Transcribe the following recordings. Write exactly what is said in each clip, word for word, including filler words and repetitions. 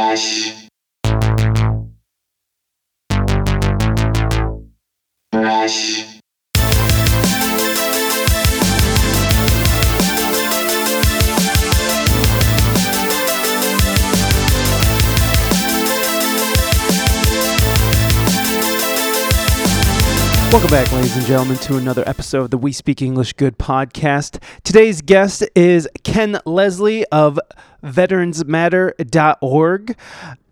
Brush. Brush. Welcome back, ladies and gentlemen, to another episode of the We Speak English Good podcast. Today's guest is Ken Leslie of Veterans Matter dot org.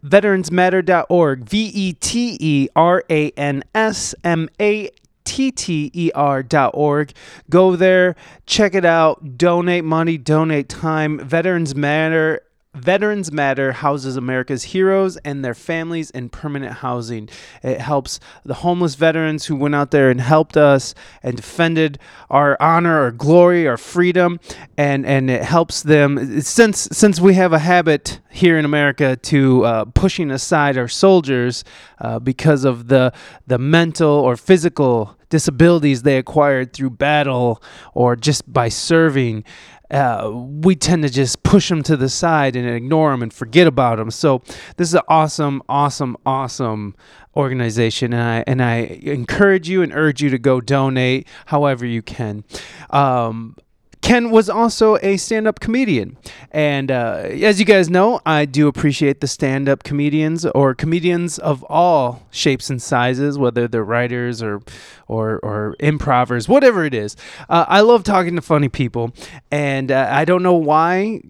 Veterans Matter dot org, V E T E R A N S M A T T E R dot org. Go there, check it out, donate money, donate time. Veterans Matter. Veterans Matter houses America's heroes and their families in permanent housing. It helps the homeless veterans who went out there and helped us and defended our honor, our glory, our freedom, and, and it helps them. Since since we have a habit here in America to uh, pushing aside our soldiers uh, because of the the mental or physical disabilities they acquired through battle or just by serving, Uh, we tend to just push them to the side and ignore them and forget about them. So this is an awesome, awesome, awesome organization, and I and I encourage you and urge you to go donate however you can. Um, Ken was also a stand-up comedian, and uh, as you guys know, I do appreciate the stand-up comedians or comedians of all shapes and sizes, whether they're writers or or, or improvers, whatever it is. Uh, I love talking to funny people, and uh, I don't know why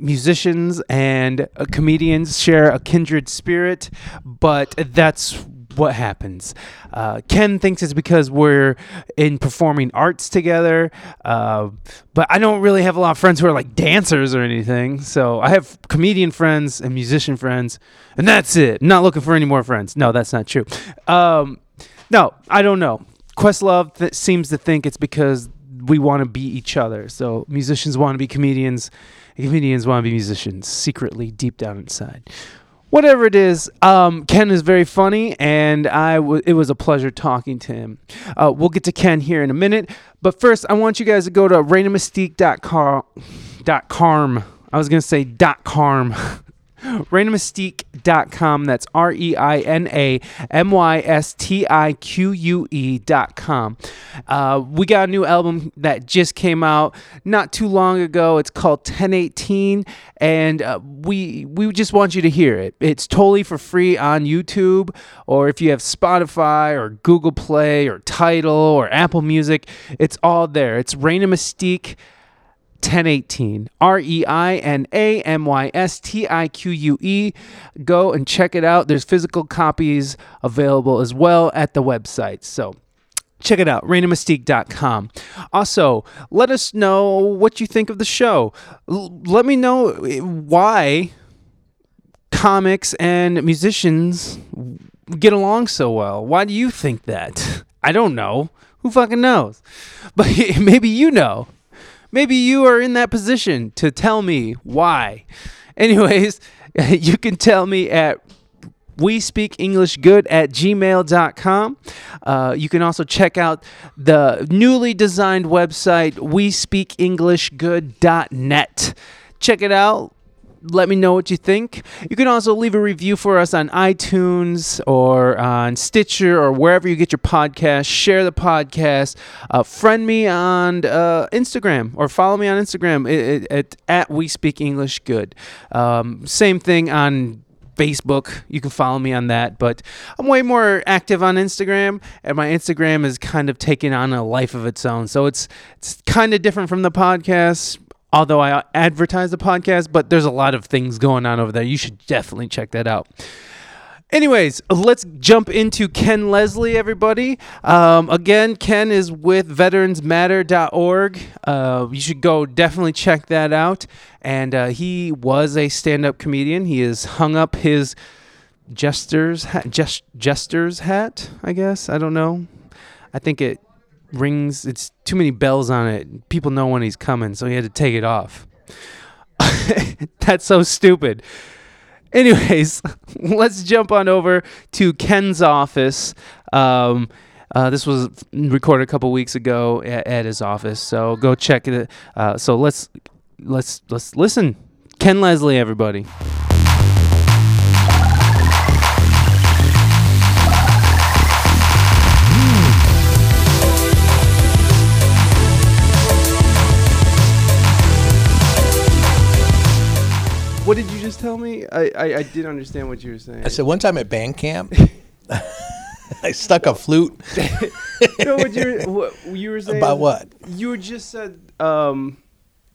musicians and uh, comedians share a kindred spirit, but that's what happens. Uh, Ken thinks it's because we're in performing arts together, uh, but I don't really have a lot of friends who are like dancers or anything, so I have comedian friends and musician friends, and that's it. I'm not looking for any more friends. No, that's not true. Um, no, I don't know. Questlove th- seems to think it's because we want to be each other, so musicians want to be comedians, and comedians want to be musicians, secretly, deep down inside. Whatever it is, um, Ken is very funny, and I w- it was a pleasure talking to him. Uh, we'll get to Ken here in a minute, but first, I want you guys to go to Reinamystique dot com. I was going to say .com. Reinamystique dot com. That's R E I N A M Y S T I Q U E dot com. Uh, we got a new album that just came out not too long ago. It's called ten eighteen, and uh, we we just want you to hear it. It's totally for free on YouTube, or if you have Spotify or Google Play or Tidal or Apple Music, it's all there. It's Reinamystique. ten eighteen, R E I N A M Y S T I Q U E. Go and check it out. There's physical copies available as well at the website. So check it out, Reinamystique dot com. Also, let us know what you think of the show. L- let me know why comics and musicians get along so well. Why do you think that? I don't know. Who fucking knows? But maybe you know. Maybe you are in that position to tell me why. Anyways, you can tell me at we speak english good at gmail dot com. Uh, you can also check out the newly designed website, we speak english good dot net. Check it out. Let me know what you think. You can also leave a review for us on iTunes or on Stitcher or wherever you get your podcast. Share the podcast. Uh, friend me on uh, Instagram or follow me on Instagram at, at, at We Speak English Good. Um, same thing on Facebook. You can follow me on that, but I'm way more active on Instagram, and my Instagram is kind of taking on a life of its own. So it's it's kind of different from the podcast. Although I advertise the podcast, but there's a lot of things going on over there. You should definitely check that out. Anyways, let's jump into Ken Leslie, everybody. Um, again, Ken is with Veterans Matter dot org. Uh, you should go definitely check that out. And uh, he was a stand-up comedian. He has hung up his jester's hat, gest- jester's hat, I guess. I don't know. I think it... rings, it's too many bells on it. People know when he's coming, so he had to take it off. That's so stupid. Anyways, let's jump on over to Ken's office. Um, uh, this was recorded a couple weeks ago at, at his office, so go check it. Uh, so let's let's let's listen. Ken Leslie, everybody. What did you just tell me? I, I, I didn't understand what you were saying. I said one time at band camp, I stuck a flute. No, what you, were, what you were saying about what you just said um,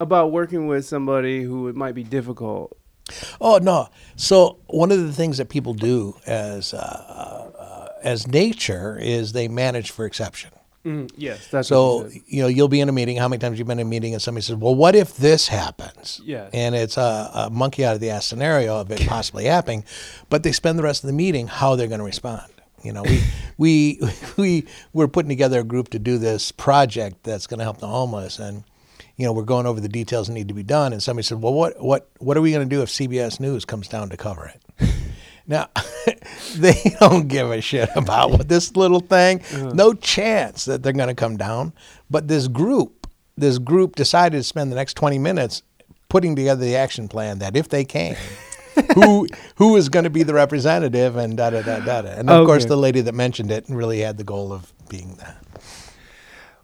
about working with somebody who it might be difficult. Oh no! So one of the things that people do as uh, uh, as nature is they manage for exception. Mm, yes, that's so what you know you'll be in a meeting. How many times you've been in a meeting and somebody says, "Well, what if this happens?" Yeah, and it's a, a monkey out of the ass scenario of it possibly happening, but they spend the rest of the meeting how they're going to respond. You know, we we we we're putting together a group to do this project that's going to help the homeless, and you know we're going over the details that need to be done. And somebody said, "Well, what what what are we going to do if C B S News comes down to cover it?" Now, they don't give a shit about what this little thing. Uh-huh. No chance that they're going to come down. But this group, this group decided to spend the next twenty minutes putting together the action plan that if they came, who who is going to be the representative and da da da da da. And of okay. course, the lady that mentioned it really had the goal of being that.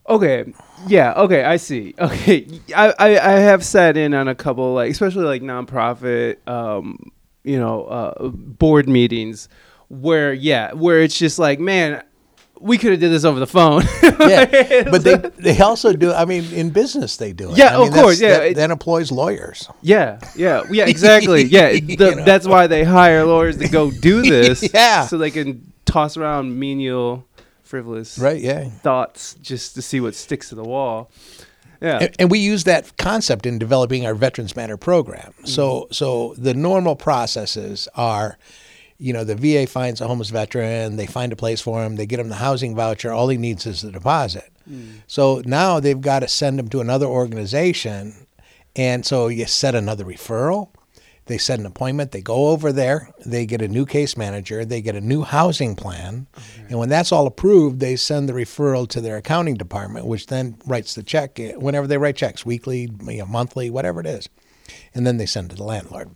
Okay. Yeah. Okay. I see. Okay. I, I, I have sat in on a couple, like especially like nonprofit. Um, you know, uh, board meetings where, yeah, where it's just like, man, we could have did this over the phone. Yeah, but they they also do, I mean, in business they do it. Yeah, I mean, of course, yeah. That, that employs lawyers. Yeah, yeah, yeah, exactly. Yeah, the, you know? That's why they hire lawyers to go do this. Yeah. So they can toss around menial, frivolous right, yeah. thoughts just to see what sticks to the wall. Yeah. And, and we use that concept in developing our Veterans Matter program. Mm-hmm. So so the normal processes are, you know, the V A finds a homeless veteran, they find a place for him, they get him the housing voucher, all he needs is the deposit. Mm. So now they've got to send him to another organization, and so you set another referral, they set an appointment, they go over there, they get a new case manager, they get a new housing plan, okay. and when that's all approved, they send the referral to their accounting department, which then writes the check whenever they write checks, weekly, you know, monthly, whatever it is, and then they send it to the landlord.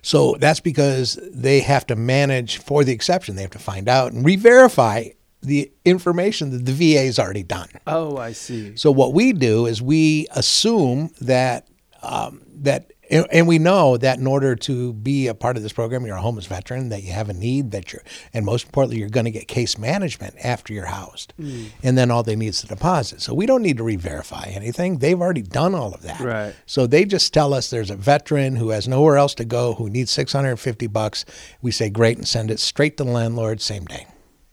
So that's because they have to manage for the exception. They have to find out and re-verify the information that the V A has already done. Oh, I see. So what we do is we assume that, um, that and, and we know that in order to be a part of this program, you're a homeless veteran, that you have a need, that you're, and most importantly, you're going to get case management after you're housed. Mm. And then all they need is the deposit. So we don't need to re-verify anything. They've already done all of that. Right. So they just tell us there's a veteran who has nowhere else to go, who needs six hundred fifty bucks. We say, great, and send it straight to the landlord same day.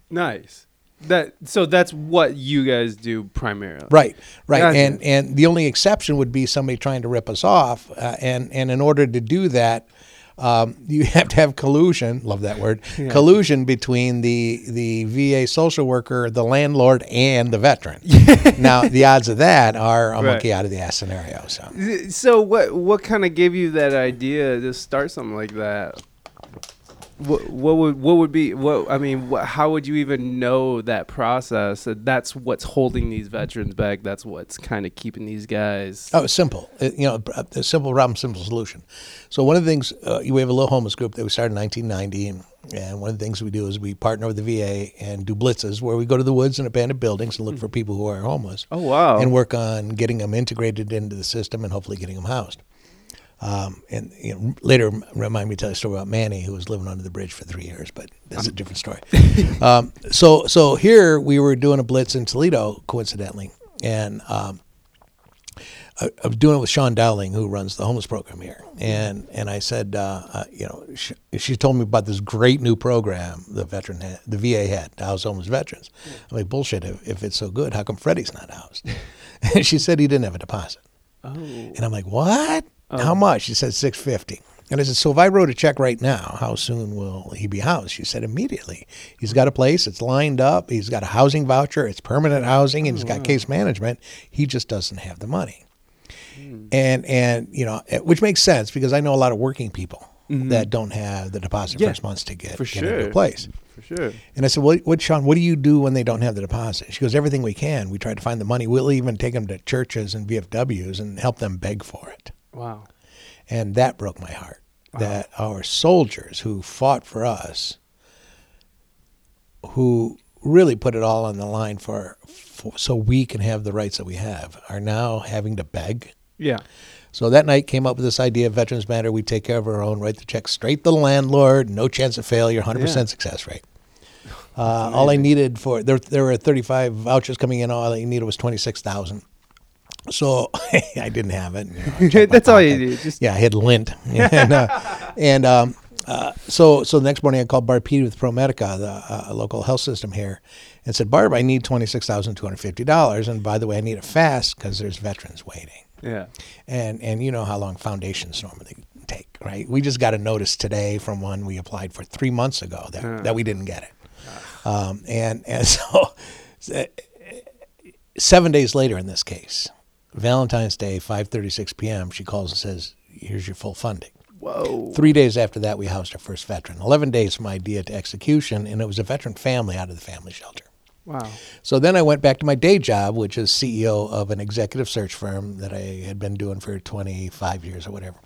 Nice. That so that's what you guys do primarily, right? Right, gotcha. and and the only exception would be somebody trying to rip us off, uh, and and in order to do that, um, you have to have collusion. Love that word, yeah. Collusion between the the V A social worker, the landlord, and the veteran. Now the odds of that are a right. monkey out of the ass scenario. So, so what what kind of gave you that idea to start something like that? What, what would what would be what I mean? What, how would you even know that process? That that's what's holding these veterans back. That's what's kind of keeping these guys. Oh, simple. It, you know, a simple problem, simple solution. So one of the things uh, we have a little homeless group that we started in nineteen ninety, and, and one of the things we do is we partner with the V A and do blitzes where we go to the woods and abandoned buildings and look mm-hmm. for people who are homeless. Oh wow! And work on getting them integrated into the system and hopefully getting them housed. Um, and you know, later, remind me to tell you a story about Manny, who was living under the bridge for three years, but that's a different story. um, so, so here we were doing a blitz in Toledo, coincidentally, and um, I, I'm doing it with Sean Dowling, who runs the homeless program here. And and I said, uh, uh, you know, she, she told me about this great new program the veteran, had, the V A had to house homeless veterans. Yeah. I mean, bullshit! If, if it's so good, how come Freddie's not housed? And she said he didn't have a deposit. Oh. And I'm like, what? Um, how much? She said six hundred fifty dollars. And I said, so if I wrote a check right now, how soon will he be housed? She said, immediately. He's got a place. It's lined up. He's got a housing voucher. It's permanent housing. And oh, he's got wow. case management. He just doesn't have the money. Mm. And, and you know, which makes sense because I know a lot of working people mm-hmm. that don't have the deposit yeah, first months to get, for sure. get into a place. For sure. And I said, well, what, Sean, what do you do when they don't have the deposit? She goes, everything we can. We try to find the money. We'll even take them to churches and V F Ws and help them beg for it. Wow. And that broke my heart, wow. that our soldiers who fought for us, who really put it all on the line for, for so we can have the rights that we have, are now having to beg. Yeah. So that night came up with this idea of Veterans Matter. We take care of our own, write the check straight to the landlord, no chance of failure, one hundred percent yeah. success rate. Uh, all I needed for, there there were thirty-five vouchers coming in, all I needed was twenty-six thousand. So I didn't have it. You know, that's all you did. Just... Yeah, I had lint. and uh, and um, uh, so so the next morning I called Barb Petty with ProMedica, the uh, local health system here, and said, Barb, I need twenty-six thousand two hundred fifty dollars. And by the way, I need it fast because there's veterans waiting. Yeah. And and you know how long foundations normally take, right? We just got a notice today from one we applied for three months ago that, uh. that we didn't get it. Um, and, and so seven days later in this case, Valentine's Day, five thirty-six p.m., she calls and says, here's your full funding. Whoa. Three days after that, we housed our first veteran. Eleven days from idea to execution, and it was a veteran family out of the family shelter. Wow. So then I went back to my day job, which is C E O of an executive search firm that I had been doing for twenty-five years or whatever.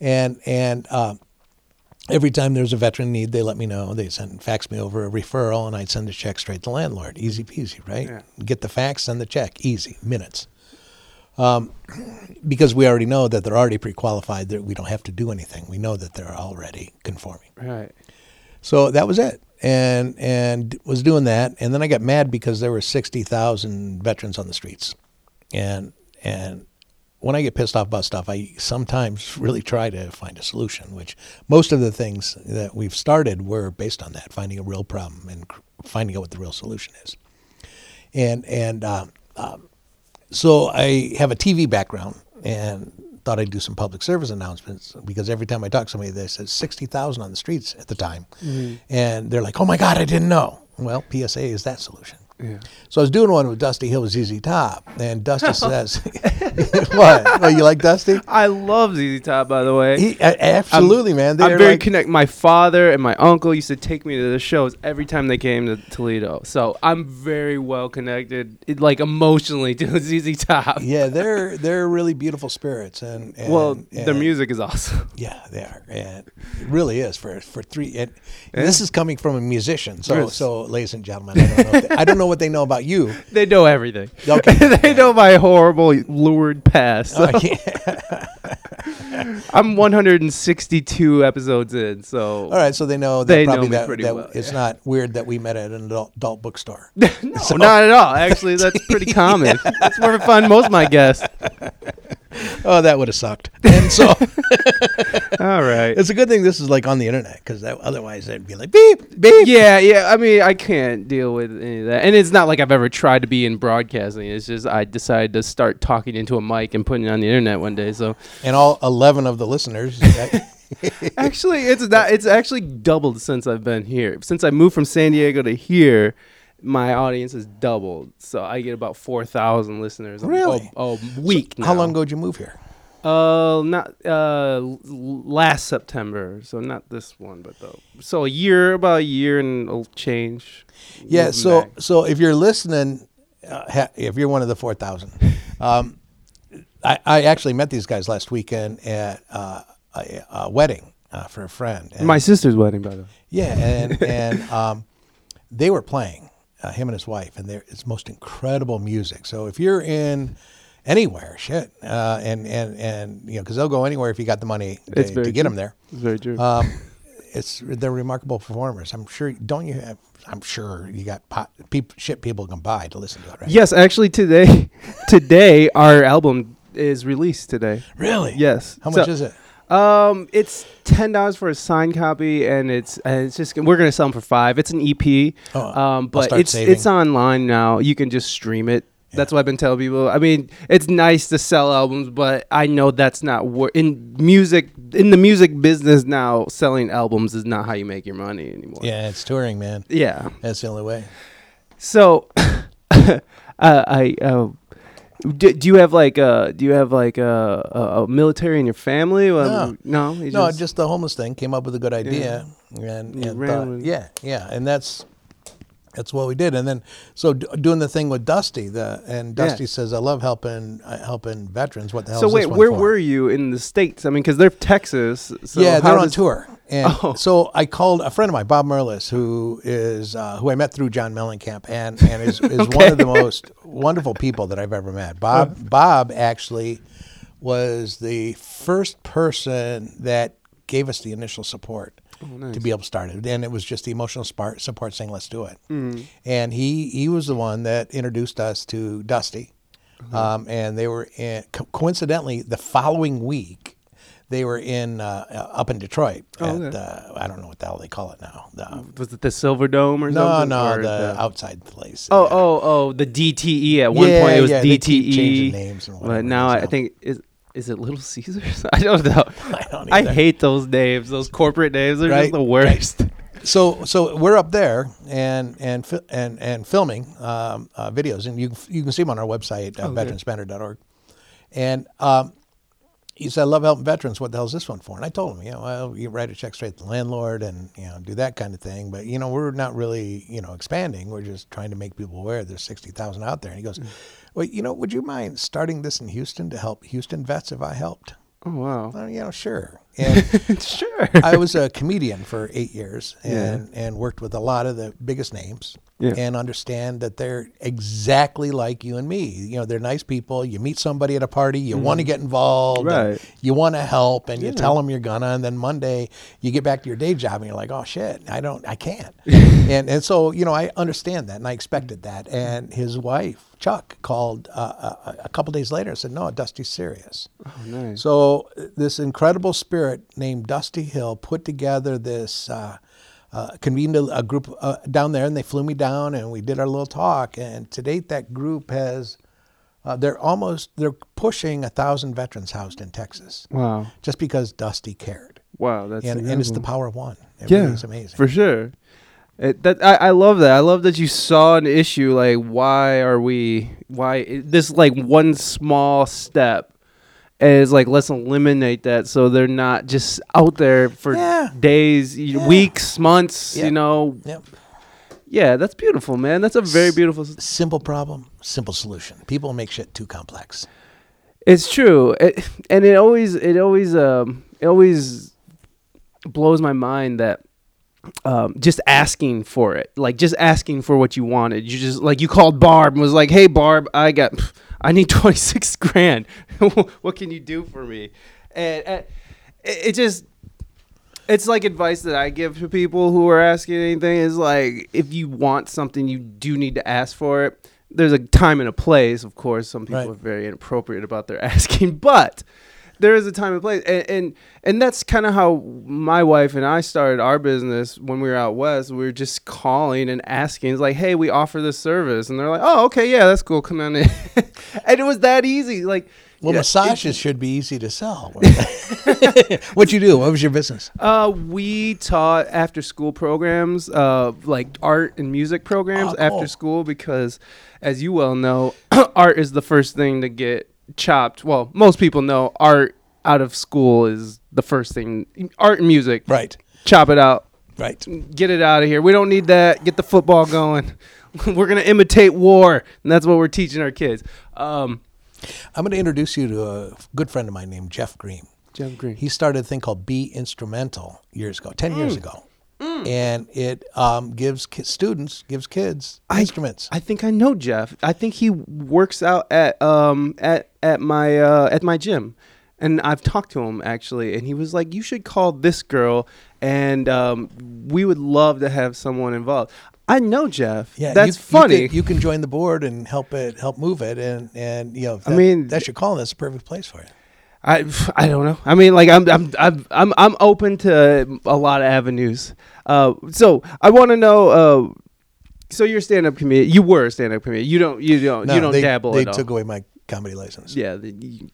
And, and, um, every time there's a veteran need, they let me know. They send fax me over a referral, and I'd send the check straight to the landlord. Easy peasy, right? Yeah. Get the fax, send the check. Easy. Minutes. Um, because we already know that they're already pre-qualified. That we don't have to do anything. We know that they're already conforming. Right. So that was it. And and was doing that. And then I got mad because there were sixty thousand veterans on the streets. And and... When I get pissed off about stuff, I sometimes really try to find a solution, which most of the things that we've started were based on that, finding a real problem and finding out what the real solution is. And and um, um, so I have a T V background and thought I'd do some public service announcements because every time I talk to somebody, they said sixty thousand on the streets at the time. Mm-hmm. And they're like, oh, my God, I didn't know. Well, P S A is that solution. Yeah. So I was doing one with Dusty Hill with Z Z Top, and Dusty says, "What? Oh, you like Dusty? I love Z Z Top, by the way. He, uh, absolutely, I'm, man. They I'm very like, connected. My father and my uncle used to take me to the shows every time they came to Toledo, so I'm very well connected, it, like emotionally, to Z Z Top. Yeah, they're they're really beautiful spirits, and, and well, and, their music is awesome. Yeah, they are. And it really is for for three. And, and yeah. This is coming from a musician, so yes. so, ladies and gentlemen, I don't know. If they, I don't know. What they know about you. They know everything. Okay. They know my horrible lured past. So. Oh, yeah. I'm one hundred sixty-two episodes in, so all right, so they know that they probably know that, pretty that well, it's yeah. not weird that we met at an adult, adult bookstore. No, so. Not at all. Actually, that's pretty common. Yeah. That's where we find most of my guests. Oh, that would have sucked. And so, all right, it's a good thing this is like on the internet because otherwise they'd be like beep beep. Yeah, yeah. I mean, I can't deal with any of that, and it's not like I've ever tried to be in broadcasting. It's just I decided to start talking into a mic and putting it on the internet one day. So, and all eleven of the listeners. Actually, it's not. It's actually doubled since I've been here. Since I moved from San Diego to here. My audience has doubled, so I get about four thousand listeners really? a, a week so now. How long ago did you move here? Uh, not uh, last September, so not this one, but though. So a year, about a year and it'll change. Yeah, so back. So if you're listening, uh, ha- if you're one of the four thousand, um, I, I actually met these guys last weekend at uh, a, a wedding uh, for a friend. And my sister's wedding, by the way. Yeah, and, and um, they were playing. Uh, him and his wife, and it's most incredible music. So if you're in anywhere, shit, uh, and and and you know, because they'll go anywhere if you got the money to, to get true. them there. It's very true. Um, it's they're remarkable performers. I'm sure. Don't you have? I'm sure you got pot, peop, shit people can buy to listen to it. Right? Yes, actually, today, today our album is released today. Really? Yes. How so, much is it? Um, it's ten dollars for a signed copy, and it's and it's just we're gonna sell them for five. It's an E P, oh, um, but it's saving. It's online now. You can just stream it. Yeah. That's what I've been telling people. I mean, it's nice to sell albums, but I know that's not wor- in music in the music business now. Selling albums is not how you make your money anymore. Yeah, it's touring, man. Yeah, that's the only way. So, uh, I. Uh, Do, do you have like a do you have like a, a, a military in your family? Well, no, no, no just, just the homeless thing. Came up with a good idea, yeah. and, and thought, yeah, yeah, and that's that's what we did. And then so d- doing the thing with Dusty, the and Dusty yeah. says, "I love helping uh, helping veterans." What the hell? So is wait, this one where for? Were you in the States? I mean, because they're Texas. So yeah, they're on tour. And oh. So I called a friend of mine, Bob Merlis, who is uh, who I met through John Mellencamp, and, and is, is okay. one of the most wonderful people that I've ever met. Bob Bob actually was the first person that gave us the initial support. Oh, nice. To be able to start it. And it was just the emotional support saying, let's do it. Mm. And he, he was the one that introduced us to Dusty. Mm-hmm. Um, and they were, in, co- coincidentally, the following week, they were in uh, up in Detroit. Oh, at, okay. uh, I don't know what the hell they call it now. The, was it the Silver Dome or no, something? No, no, the, the outside place. Oh, yeah. oh, oh, the D T E. At one yeah, point, it was yeah, D T E. They keep changing names and whatever. But now I think... Is, Is it Little Caesars? I don't know. I, don't I hate those names. Those corporate names are right? just the worst. Right. So, so we're up there and and and and filming um, uh, videos, and you you can see them on our website, uh, oh, veterans matter dot org. And um, he said, "I love helping veterans. What the hell is this one for?" And I told him, "You know, well, you write a check straight to the landlord, and you know, do that kind of thing. But you know, we're not really you know expanding. We're just trying to make people aware there's sixty thousand out there." And he goes. Mm-hmm. Well, you know, would you mind starting this in Houston to help Houston vets if I helped? Oh, wow. Well, you know, sure. And sure. I was a comedian for eight years and, yeah. and worked with a lot of the biggest names yeah. and understand that they're exactly like you and me. You know, they're nice people. You meet somebody at a party. You mm-hmm. want to get involved. Right. You want to help and yeah. you tell them you're gonna. And then Monday you get back to your day job and you're like, oh, shit, I don't, I can't. and and so, you know, I understand that and I expected that. And his wife, Chuck, called uh, a, a couple days later and said, no, Dusty's serious. Oh, nice. So this incredible spirit named Dusty Hill put together this uh, uh, convened a, a group uh, down there, and they flew me down and we did our little talk, and to date that group has uh, they're almost they're pushing a thousand veterans housed in Texas. Wow. Just because Dusty cared. Wow, that's and, and it's the power of one. It yeah, really is amazing. For sure. It, that I, I love that. I love that you saw an issue like why are we why this like one small step. And it's like, let's eliminate that so they're not just out there for yeah. days, yeah. weeks, months, yep. you know. Yep. Yeah, that's beautiful, man. That's a very beautiful... S- simple problem, simple solution. People make shit too complex. It's true. It, and it always it always, um, it always blows my mind that um, just asking for it, like just asking for what you wanted. You just, like you called Barb and was like, hey, Barb, I got... I need twenty-six grand. What can you do for me? And, and it, it just, it's like advice that I give to people who are asking anything is like, if you want something, you do need to ask for it. There's a time and a place. Of course, some people right. are very inappropriate about their asking, but there is a time and place. And, and, and that's kind of how my wife and I started our business when we were out West. We were just calling and asking. It's like, hey, we offer this service. And they're like, oh, okay, yeah, that's cool. Come on in. And it was that easy. Like, well, yeah, massages should be easy to sell. What'd you do? What was your business? Uh, we taught after school programs, uh, like art and music programs oh, after oh. school, because as you well know, art is the first thing to get chopped. Well, most people know art out of school is the first thing. Art and music, right? Chop it out, right? Get it out of here. We don't need that. Get the football going. We're gonna imitate war, and that's what we're teaching our kids. um I'm gonna introduce you to a good friend of mine named Jeff Green. Jeff Green. He started a thing called Be Instrumental years ago, ten mm. years ago. Mm. And it um, gives ki- students, gives kids I, instruments. I think I know Jeff. I think he works out at um at at my uh, at my gym, and I've talked to him actually, and he was like, "You should call this girl, and um, we would love to have someone involved." I know Jeff. Yeah, that's you, funny. You can, you can join the board and help it, help move it, and and you know, that, I mean, that's your call. That's the perfect place for it. I, I don't know. I mean, like I'm I'm I'm I'm I'm open to a lot of avenues. Uh, so I want to know. Uh, so you're a stand-up comedian. You were a stand-up comedian. You don't you don't no, you don't they, dabble. They at all. Took away my comedy license. Yeah, the, you,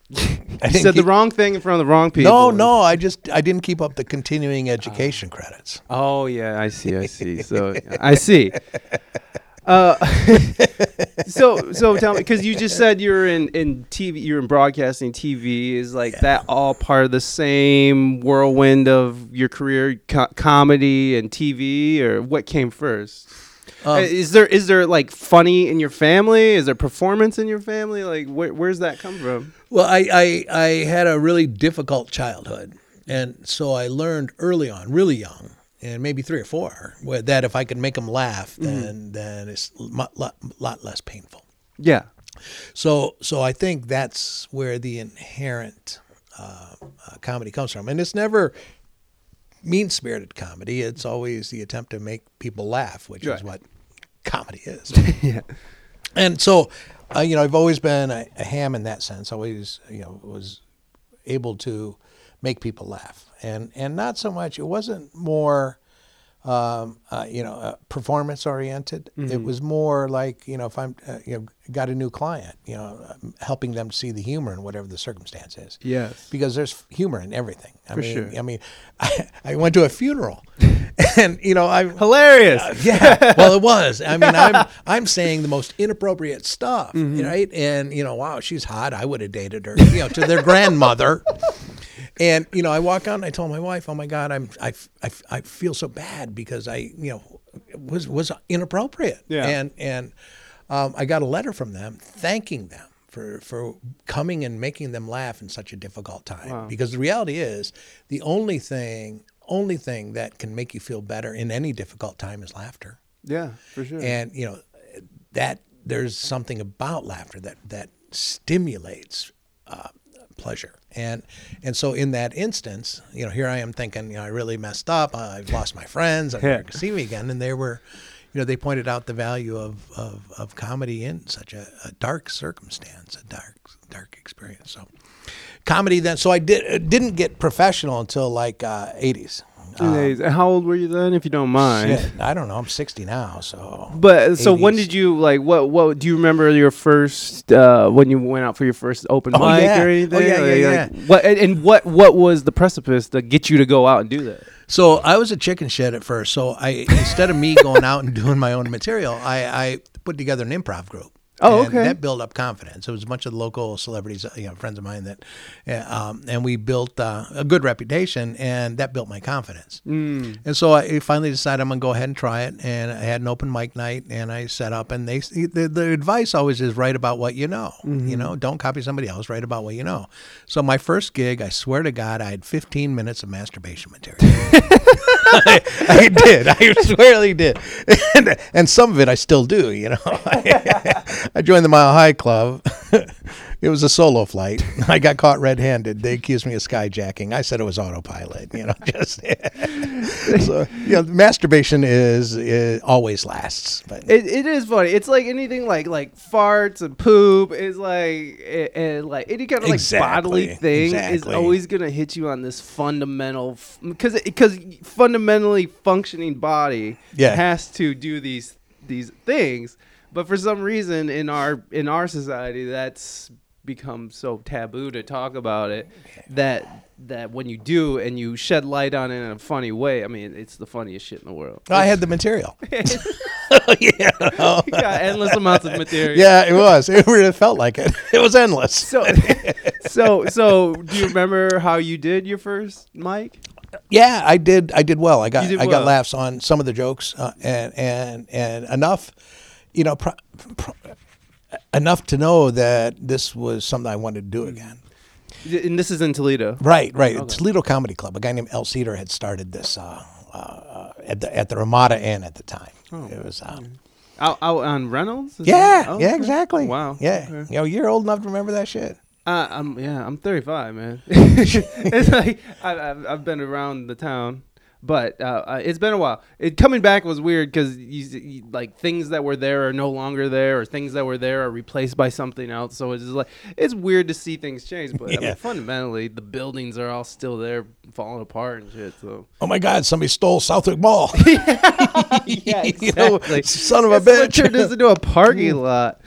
I you said keep, the wrong thing in front of the wrong people. No, no. I just I didn't keep up the continuing education uh, credits. Oh yeah, I see, I see. So I see. Uh, so so tell me, because you just said you're in, in T V, you're in broadcasting. T V is like yeah. that all part of the same whirlwind of your career, co- comedy and T V, or what came first? Um, is there is there like funny in your family? Is there performance in your family? Like wh- where's that come from? Well, I, I I had a really difficult childhood, and so I learned early on, really young. And maybe three or four, where that if I could make them laugh, then mm. then it's a lot, lot, lot less painful. Yeah. So so I think that's where the inherent uh, uh, comedy comes from. And it's never mean-spirited comedy. It's always the attempt to make people laugh, which right. is what comedy is. Yeah. And so, uh, you know, I've always been a, a ham in that sense. I always, you know, was able to make people laugh. And and not so much, it wasn't more, um, uh, you know, uh, performance-oriented. Mm-hmm. It was more like, you know, if I'm, uh, you know, got a new client, you know, helping them see the humor in whatever the circumstance is. Yes. Because there's humor in everything. I For mean, sure. I mean, I, I went to a funeral. And, you know, I'm hilarious. Uh, yeah. Well, it was. I mean, I'm I'm saying the most inappropriate stuff, mm-hmm. right? And, you know, wow, she's hot. I would have dated her, you know, to their grandmother. And, you know, I walk out and I told my wife, oh, my God, I'm, I, I, I feel so bad because I, you know, was was inappropriate. Yeah. And, and um, I got a letter from them thanking them for, for coming and making them laugh in such a difficult time. Wow. Because the reality is the only thing... only thing that can make you feel better in any difficult time is laughter. Yeah, for sure. And, you know, that there's something about laughter that, that stimulates uh, pleasure. And and so in that instance, you know, here I am thinking, you know, I really messed up. I've lost my friends. I'm never going to see me again. And they were, you know, they pointed out the value of, of, of comedy in such a, a dark circumstance, a dark dark experience. So comedy then. So I did, didn't get professional until like uh, eighties. Um, How old were you then, if you don't mind? Shit, I don't know. I'm sixty now. So, but so eighties. When did you like? What? What do you remember your first? Uh, when you went out for your first open oh, mic yeah. or anything? Oh yeah, like, yeah, yeah. Like, what? And, and what? What was the precipice to get you to go out and do that? So I was a chicken shit at first. So I instead of me going out and doing my own material, I, I put together an improv group. Oh, okay. And that built up confidence. It was a bunch of local celebrities, you know, friends of mine that, um, and we built uh, a good reputation, and that built my confidence. Mm. And so I finally decided I'm gonna go ahead and try it, and I had an open mic night, and I set up, and they the, the advice always is write about what you know. Mm-hmm. You know, don't copy somebody else. Write about what you know. So my first gig, I swear to God, I had fifteen minutes of masturbation material. I, I did. I swear I did, and, and some of it I still do. You know. I joined the Mile High Club. It was a solo flight. I got caught red-handed. They accused me of skyjacking. I said it was autopilot. You know, just so you know, masturbation is it always lasts. But it, it is funny. It's like anything like like farts and poop is like it, it, like any kind of like exactly. bodily thing exactly. is always gonna hit you on this fundamental because f- because fundamentally functioning body yeah. has to do these these things. But for some reason in our in our society, that's become so taboo to talk about it that that when you do and you shed light on it in a funny way, I mean, it's the funniest shit in the world. I had the material. Yeah, no. You got endless amounts of material. Yeah, it was. It really felt like it. It was endless. So, so, so, do you remember how you did your first mic? Yeah, I did. I did well. I got I well. got laughs on some of the jokes uh, and and and enough. You know, pro- pro- enough to know that this was something I wanted to do again. And this is in Toledo, right? Right. Okay. Toledo Comedy Club. A guy named El Cedar had started this uh, uh, at the at the Ramada Inn at the time. Oh. It was uh, out, out on Reynolds. Is yeah, oh, yeah, exactly. Wow. Yeah, okay. You know, you're old enough to remember that shit. Uh, I'm yeah, I'm thirty-five, man. It's like I, I've I've been around the town. But uh, uh, it's been a while. It, coming back was weird because you, you, like things that were there are no longer there, or things that were there are replaced by something else. So it's just like it's weird to see things change. But yeah. I mean, fundamentally, the buildings are all still there, falling apart and shit. So oh my God, somebody stole Southwick Mall. Yeah, exactly. You know, son of a bitch. Turned this into a parking lot.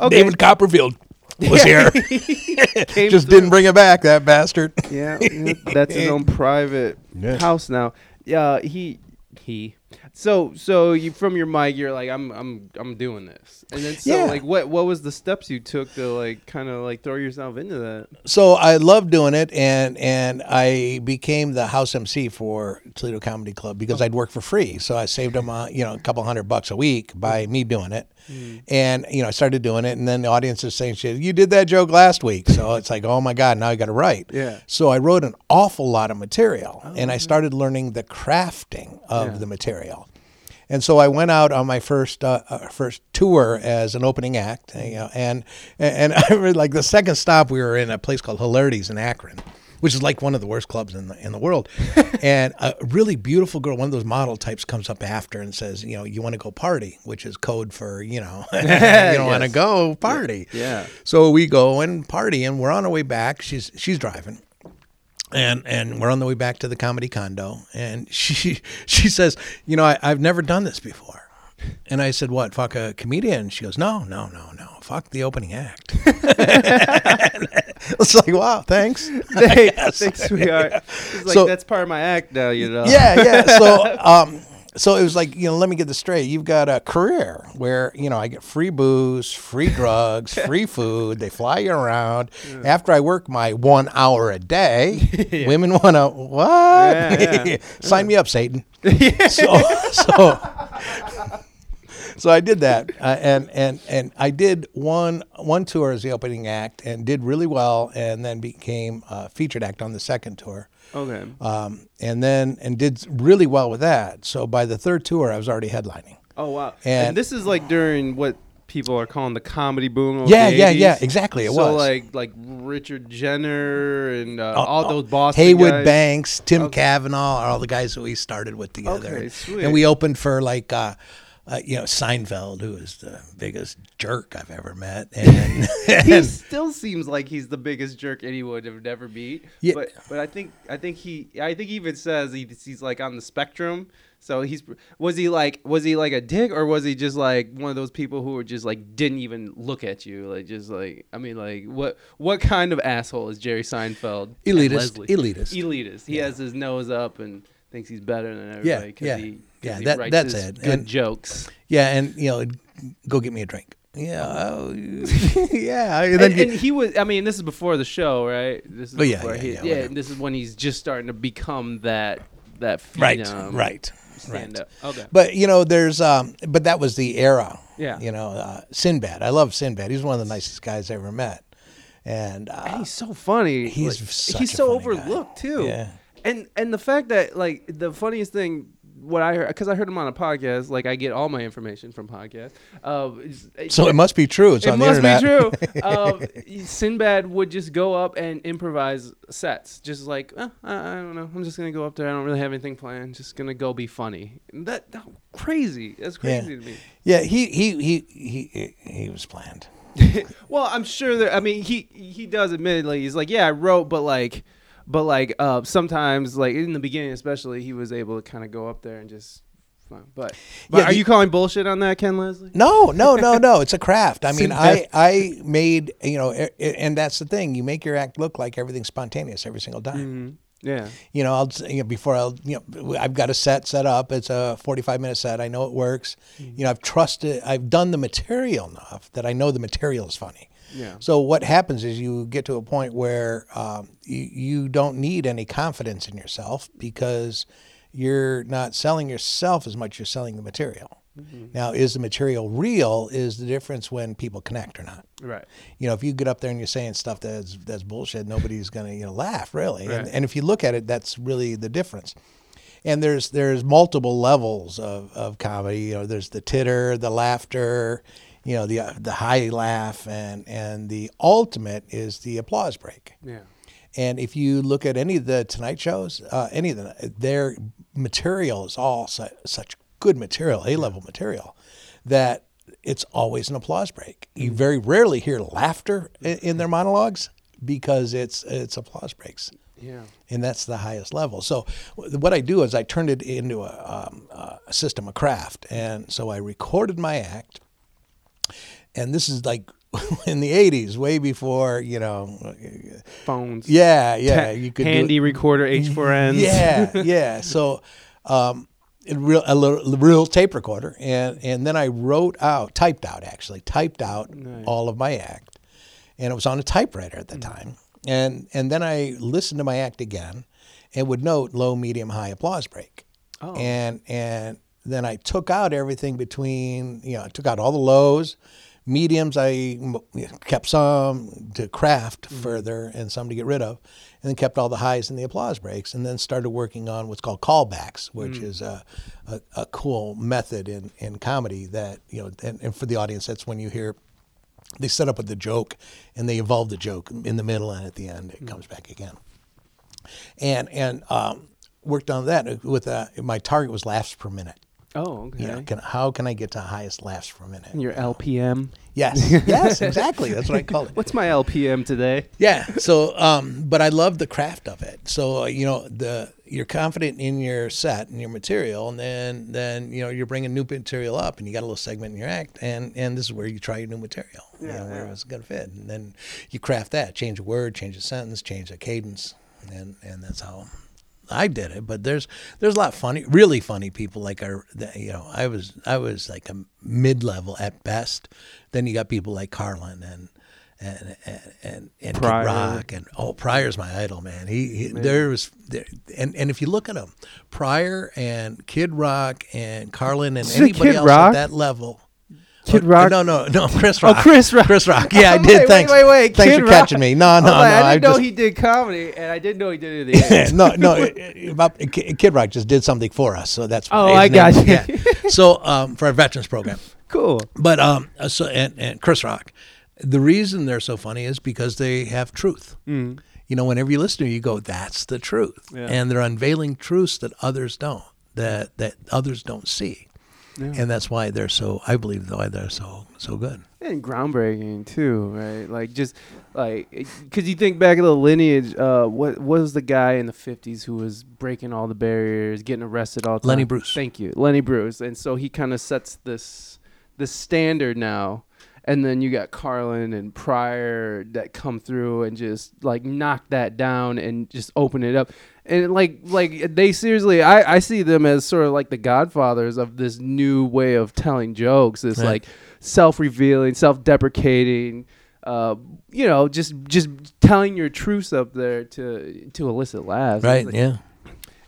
Okay. David Copperfield was yeah. here. Just through. Didn't bring it back, that bastard. Yeah, that's his own private yes. house now. Yeah, uh, he he. So so you from your mic, you're like, I'm I'm I'm doing this, and then so yeah. like what what was the steps you took to like kind of like throw yourself into that? So I loved doing it, and and I became the house M C for Toledo Comedy Club because oh. I'd work for free, so I saved them uh, you know a couple hundred bucks a week by me doing it. Mm. And, you know, I started doing it, and then the audience is saying, shit, you did that joke last week. So it's like, oh, my God, now I got to write. Yeah. So I wrote an awful lot of material, oh, and I started learning the crafting of yeah. the material. And so I went out on my first uh, first tour as an opening act, you know, and and I was like the second stop we were in a place called Hilarity's in Akron, which is like one of the worst clubs in the in the world. And a really beautiful girl, one of those model types, comes up after and says, you know, you want to go party, which is code for, you know, you don't yes. want to go party. Yeah. So we go and party, and we're on our way back. She's she's driving. And and we're on the way back to the comedy condo, and she she says, you know, I, I've never done this before. And I said, what, fuck a comedian? She goes, no, no, no, no, fuck the opening act. It's like, wow, thanks. Thanks, thanks sweetheart. Yeah. It's like, so, that's part of my act now, you know. Yeah, yeah. So um, so it was like, you know, let me get this straight. You've got a career where, you know, I get free booze, free drugs, free food. They fly you around. Yeah. After I work my one hour a day, yeah. women want to, what? Yeah, yeah. Sign me up, Satan. Yeah. So, so, so I did that. Uh, and, and, and I did one, one tour as the opening act and did really well, and then became a featured act on the second tour. Okay. Um, and then, and did really well with that. So by the third tour, I was already headlining. Oh, wow. And, and this is like during what people are calling the comedy boom of yeah, the eighties. Yeah, yeah, exactly. It so was. So like, like Richard Jenner and uh, oh, all those Boston Haywood guys. Banks, Tim okay. Cavanaugh are all the guys that we started with together. Okay, sweet. And we opened for like... Uh, Uh, you know, Seinfeld, who is the biggest jerk I've ever met. And, and he still seems like he's the biggest jerk anyone would ever meet. Yeah. But but I think I think he I think he even says he, he's like on the spectrum. So he's was he like was he like a dick, or was he just like one of those people who were just like didn't even look at you, like just like I mean like what what kind of asshole is Jerry Seinfeld? Elitist. Elitist. Elitist. He yeah. has his nose up and thinks he's better than everybody because yeah, yeah. he Yeah, that, that's it. Good and, jokes. Yeah, and you know, go get me a drink. Yeah, yeah. And, and, and he was. I mean, this is before the show, right? This is oh, yeah, before yeah, he, yeah, yeah. And this is when he's just starting to become that that phenom. Right, right, stand right. Up. Okay, but you know, there's. Um, but that was the era. Yeah, you know, uh, Sinbad. I love Sinbad. He's one of the nicest guys I ever met, and, uh, and he's so funny. He's like, such he's a so funny overlooked guy. Too. Yeah, and and the fact that like the funniest thing. What I heard, because I heard him on a podcast, like I get all my information from podcasts. Uh, so it must be true. It's on the internet. It must be true. Uh, Sinbad would just go up and improvise sets, just like eh, I, I don't know. I'm just gonna go up there. I don't really have anything planned. Just gonna go be funny. And that, that crazy. That's crazy yeah. to me. Yeah, he he he he he, he was planned. Well, I'm sure that I mean he he does admittedly. He's like, yeah, I wrote, but like. But, like, uh, sometimes, like, in the beginning especially, he was able to kind of go up there and just... But, but yeah, are he, you calling bullshit on that, Ken Leslie? No, no, no, no. It's a craft. I mean, I, I made, you know, it, and that's the thing. You make your act look like everything's spontaneous every single time. Mm-hmm. Yeah. You know, I'll you know, before I'll, you know, I've got a set set up. It's a forty-five minute set. I know it works. Mm-hmm. You know, I've trusted, I've done the material enough that I know the material is funny. Yeah. So what happens is you get to a point where um, you, you don't need any confidence in yourself because you're not selling yourself as much as you're selling the material. Mm-hmm. Now, is the material real is the difference when people connect or not. Right. You know, if you get up there and you're saying stuff that's that's bullshit, nobody's going to you know, laugh, really. Right. And, and if you look at it, that's really the difference. And there's there's multiple levels of, of comedy. You know, there's the titter, the laughter. You know, the uh, the high laugh and, and the ultimate is the applause break. Yeah. And if you look at any of the Tonight shows, uh, any of the, their material is all su- such good material, A-level material, that it's always an applause break. You very rarely hear laughter in, in their monologues because it's it's applause breaks. Yeah. And that's the highest level. So what I do is I turned it into a, um, a system, a craft. And so I recorded my act. And this is like in the eighties, way before, you know. Phones. Yeah, yeah. You could handy recorder, H four Ns. Yeah, yeah. So um, it real, a little, real tape recorder. And, and then I wrote out, typed out actually, typed out nice. All of my act. And it was on a typewriter at the mm-hmm. time. And, and then I listened to my act again and would note low, medium, high applause break. Oh. And, and. Then I took out everything between, you know, I took out all the lows, mediums I kept some to craft further and some to get rid of, and then kept all the highs and the applause breaks, and then started working on what's called callbacks, which mm. is a, a, a cool method in, in comedy that, you know, and, and for the audience, that's when you hear they set up with the joke and they evolve the joke in the middle, and at the end it mm. comes back again. And, and um, worked on that with uh, my target was laughs per minute. Oh, okay. You know, can, how can I get to highest laughs per minute? Your L P M? Yes, yes, exactly. That's what I call it. What's my L P M today? Yeah. So, um, but I love the craft of it. So, uh, you know, the you're confident in your set and your material, and then, then you know you're bringing new material up, and you got a little segment in your act, and, and this is where you try your new material, yeah, you know, where yeah. it's gonna fit, and then you craft that, change a word, change a sentence, change a cadence, and and that's how I did it. But there's there's a lot of funny, really funny people. Like our, you know, I was I was like a mid level at best. Then you got people like Carlin and and and and Kid Rock, and oh, Pryor's my idol, man. He, he there was there, and and if you look at them, Pryor and Kid Rock and Carlin and anybody else at that level. Kid Rock? Oh, no, no, no, Chris Rock. Oh, Chris Rock. Chris Rock. Yeah, I did. Wait, Thanks. Wait, wait, wait. Thanks Kid for Rock. Catching me. No, no, I like, no. I didn't I know just... he did comedy, and I didn't know he did it either. no, no. It, it, Kid Rock just did something for us, so that's. Oh, I got you. Yeah. So um, for our veterans program. Cool. But um, so and, and Chris Rock, the reason they're so funny is because they have truth. Mm. You know, whenever you listen to you, you go, "That's the truth," yeah. and they're unveiling truths that others don't, that that others don't see. Yeah. And that's why they're so, I believe, why they're so so good. And groundbreaking, too, right? Like, just, like, because you think back to the lineage, uh, what, what was the guy in the fifties who was breaking all the barriers, getting arrested all the time? Lenny Bruce. Thank you. Lenny Bruce. And so he kind of sets this, this standard now. And then you got Carlin and Pryor that come through and just, like, knock that down and just open it up. And, like, like they seriously, I, I see them as sort of like the godfathers of this new way of telling jokes. It's, right. like, self-revealing, self-deprecating, uh, you know, just just telling your truths up there to to elicit laughs. Right, like, yeah.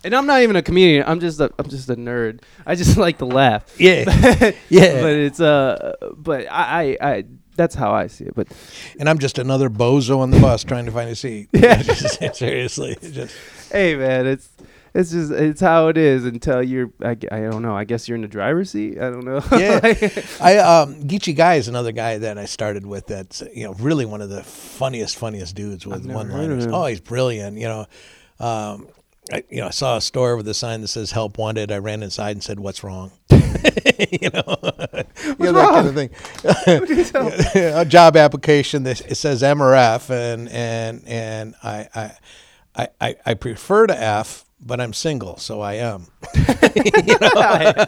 And I'm not even a comedian. I'm just a I'm just a nerd. I just like to laugh. Yeah, yeah. But it's uh, but I, I I that's how I see it. But and I'm just another bozo on the bus trying to find a seat. Yeah, seriously. Just hey man, it's it's just it's how it is until you're I, I don't know. I guess you're in the driver's seat. I don't know. Yeah, I um Geechy Guy is another guy that I started with. That's you know really one of the funniest funniest dudes with one liners. Oh, he's brilliant. You know. Um, I, you know, I saw a store with a sign that says "Help Wanted." I ran inside and said, "What's wrong?" you know, what's you know, that wrong? Kind of thing. What do you tell a job application that it says M R F, and and and I I I, I prefer to F. But I'm single, so I am. you know? yeah,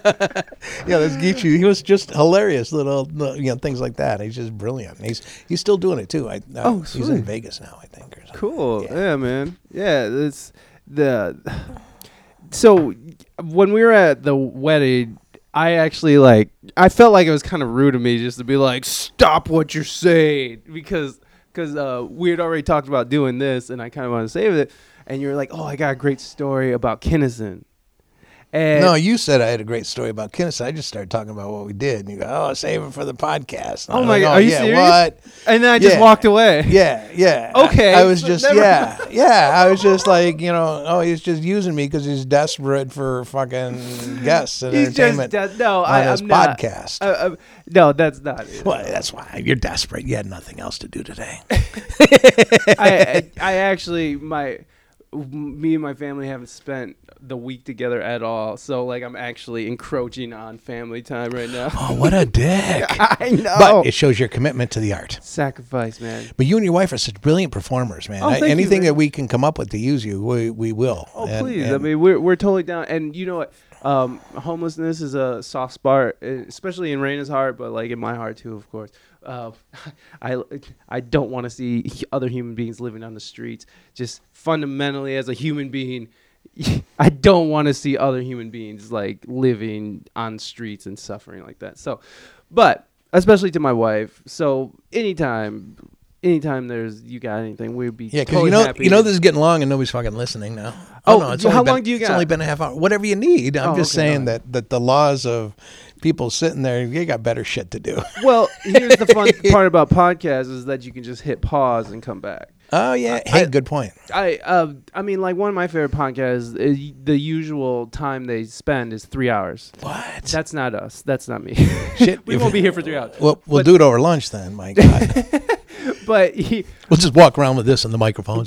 that's Geechy. He was just hilarious, little, you know, things like that. He's just brilliant. He's he's still doing it too. I, oh, I, sweet. He's in Vegas now, I think. Or something. Cool. Yeah. yeah, man. Yeah, it's the. So when we were at the wedding, I actually like. I felt like it was kind of rude of me just to be like, "Stop what you're saying," because because uh, we had already talked about doing this, and I kind of wanted to save it. And you were like, oh, I got a great story about Kinison. And no, you said I had a great story about Kinison. I just started talking about what we did. And you go, oh, save it for the podcast. And oh, I'm my God. Like, oh, are you yeah, serious? What? And then I just yeah. walked away. Yeah, yeah. Okay. I, I was so just, yeah, yeah. I was just like, you know, oh, he's just using me because he's desperate for fucking guests and he's entertainment just de- no, on I, his I'm podcast. Not, I, no, that's not it. Well, that's why. You're desperate. You had nothing else to do today. I, I, I actually, my... me and my family haven't spent the week together at all. So, like, I'm actually encroaching on family time right now. Oh, what a dick. I know. But it shows your commitment to the art. Sacrifice, man. But you and your wife are such brilliant performers, man. Oh, thank I, anything you, that we can come up with to use you, we, we will. Oh, and, please. And I mean, we're, we're totally down. And you know what? Um, homelessness is a soft spot, especially in Reina's heart, but, like, in my heart, too, of course. Uh, I, I don't want to see other human beings living on the streets. Just fundamentally, as a human being, I don't want to see other human beings like living on streets and suffering like that. So, but especially to my wife. So anytime, anytime there's you got anything, we'd be yeah. Because totally you know, happy. You know, this is getting long and nobody's fucking listening now. Oh, oh no, it's how long been, do you got? It's only been a half hour. Whatever you need. I'm oh, just okay, saying no. that that the laws of people sitting there, they got better shit to do. Well, here's the fun part about podcasts is that you can just hit pause and come back. Oh, yeah. I, hey, I, good point. I uh, I mean, like, one of my favorite podcasts, is the usual time they spend is three hours. What? That's not us. That's not me. Shit. We won't be here for three hours. Well, we'll but, do it over lunch then, my God. But he, we'll just walk around with this on the microphone.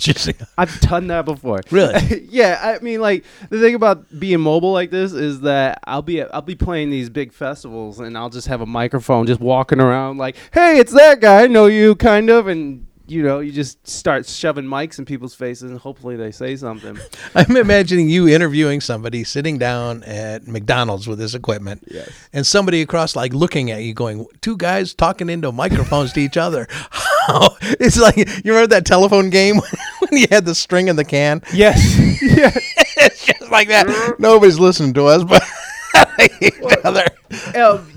I've done that before. Really? Yeah. I mean, like, the thing about being mobile like this is that I'll be I'll be playing these big festivals, and I'll just have a microphone just walking around like, hey, it's that guy. I know you, kind of, and... You know, you just start shoving mics in people's faces and hopefully they say something. I'm imagining you interviewing somebody sitting down at McDonald's with this equipment. Yes. And somebody across, like, looking at you going, two guys talking into microphones to each other. How? It's like, you remember that telephone game when you had the string in the can? Yes. Yeah. It's just like that. Nobody's listening to us, but... Well, uh,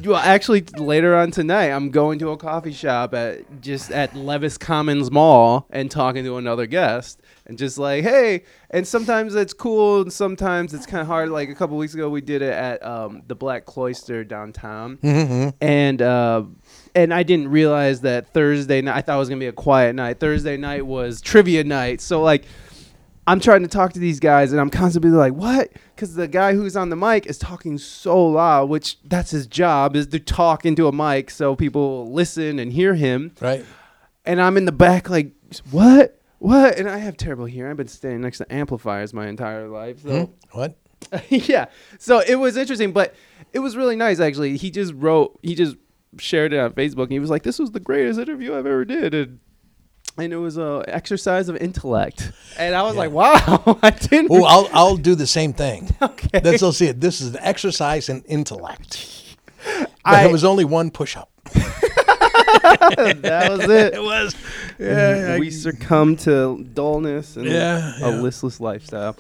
well, actually, later on tonight, I'm going to a coffee shop at just at Levis Commons Mall and talking to another guest and just like, hey, and sometimes it's cool and sometimes it's kind of hard. Like a couple weeks ago, we did it at um, the Black Cloister downtown, mm-hmm. and uh, and I didn't realize that Thursday night. I thought it was gonna be a quiet night. Thursday night was trivia night, so like. I'm trying to talk to these guys, and I'm constantly like, what? Because the guy who's on the mic is talking so loud, which that's his job, is to talk into a mic so people listen and hear him. Right. And I'm in the back like, what? What? And I have terrible hearing. I've been standing next to amplifiers my entire life. So. Hmm? What? Yeah. So it was interesting, but it was really nice, actually. He just wrote, he just shared it on Facebook, and he was like, this was the greatest interview I've ever did. And And it was a exercise of intellect, and I was yeah. like, "Wow, I didn't." Well, I'll I'll do the same thing. Okay, that's I'll see it. This is an exercise in intellect. I it was only one push-up. That was it. It was. Yeah, we I, succumbed to dullness and yeah, a yeah. listless lifestyle.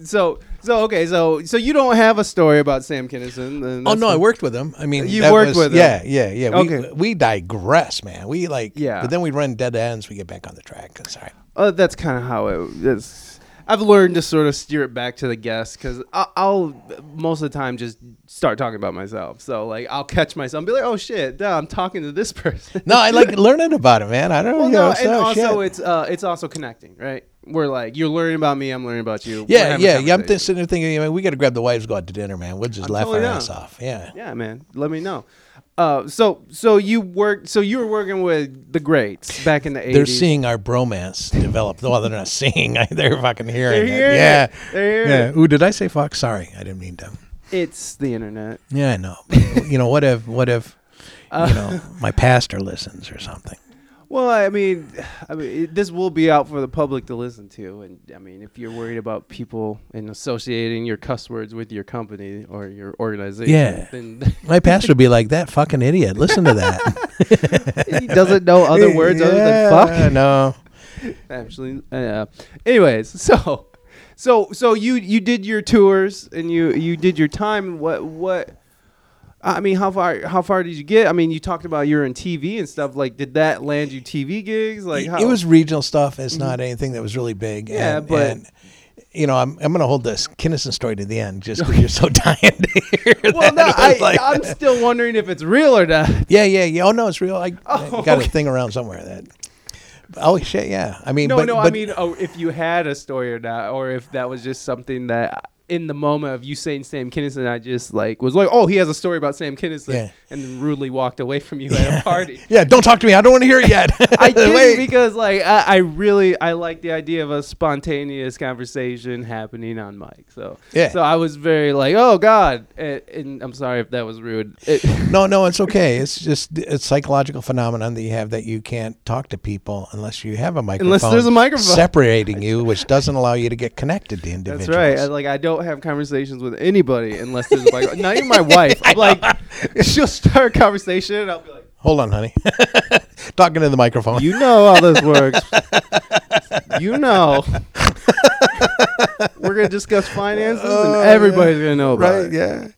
So, so okay, so so you don't have a story about Sam Kinison? Oh no, I worked with him. I mean, you worked was, with him. Yeah, yeah, yeah. Okay. We, we digress, man. We like, yeah. But then we run dead ends. We get back on the track. Sorry. Uh, that's kind of how it is. I've learned to sort of steer it back to the guests because I'll, I'll most of the time just start talking about myself. So like I'll catch myself and be like, oh shit, no, I'm talking to this person. No, I like learning about it, man. I don't well, know. No, and also shit. it's uh, it's also connecting, right? We're like, you're learning about me, I'm learning about you. Yeah, yeah, yeah. I'm th- sitting there thinking, man, we got to grab the wives, go out to dinner, man. We'll just I'm laugh totally our ass off. Yeah, yeah, man. Let me know. Uh, so, so you worked. So you were working with the greats back in the eighties. They're seeing our bromance develop. Well, they're not seeing. They're fucking hearing. They're hearing it. Yeah. It. They're hearing yeah. Ooh, did I say fuck? Sorry, I didn't mean to. It's the internet. Yeah, I know. You know, what if, what if, uh, you know, my pastor listens or something. Well, I mean, I mean, it, this will be out for the public to listen to, and I mean, if you're worried about people and associating your cuss words with your company or your organization, yeah, then my pastor would be like, "That fucking idiot, listen to that." He doesn't know other words yeah, other than "fuck." I know. Actually, yeah. Uh, anyways, so, so, so you you did your tours and you you did your time. What what? I mean, how far how far did you get? I mean, you talked about you're in T V and stuff. Like, did that land you T V gigs? Like, how? It was regional stuff. It's mm-hmm. not anything that was really big. Yeah, and, but... And, you know, I'm I'm going to hold this Kinison story to the end just because you're so dying to hear well, that. No, I, like, I'm still wondering if it's real or not. Yeah, yeah, yeah. Oh, no, it's real. I, oh, I got okay. a thing around somewhere that... Oh, shit, yeah. I mean... No, but, no, but, I mean, oh, if you had a story or not, or if that was just something that... In the moment of you saying Sam Kinison, I just like was like, oh, he has a story about Sam Kinison, yeah. and then rudely walked away from you yeah. at a party. Yeah, don't talk to me. I don't want to hear it yet. I did because like I, I really I like the idea of a spontaneous conversation happening on mic. So yeah. so I was very like, oh God, and, and I'm sorry if that was rude. It no, no, it's okay. It's just a psychological phenomenon that you have that you can't talk to people unless you have a microphone. Unless there's a microphone separating you, which doesn't allow you to get connected to individuals. That's right. I, like I don't. have conversations with anybody unless there's like not even my wife. I'm like, she'll start a conversation and I'll be like, hold on, honey. Talking to the microphone. You know how this works. You know. We're gonna discuss finances oh, and everybody's yeah. gonna know about right, it. Yeah.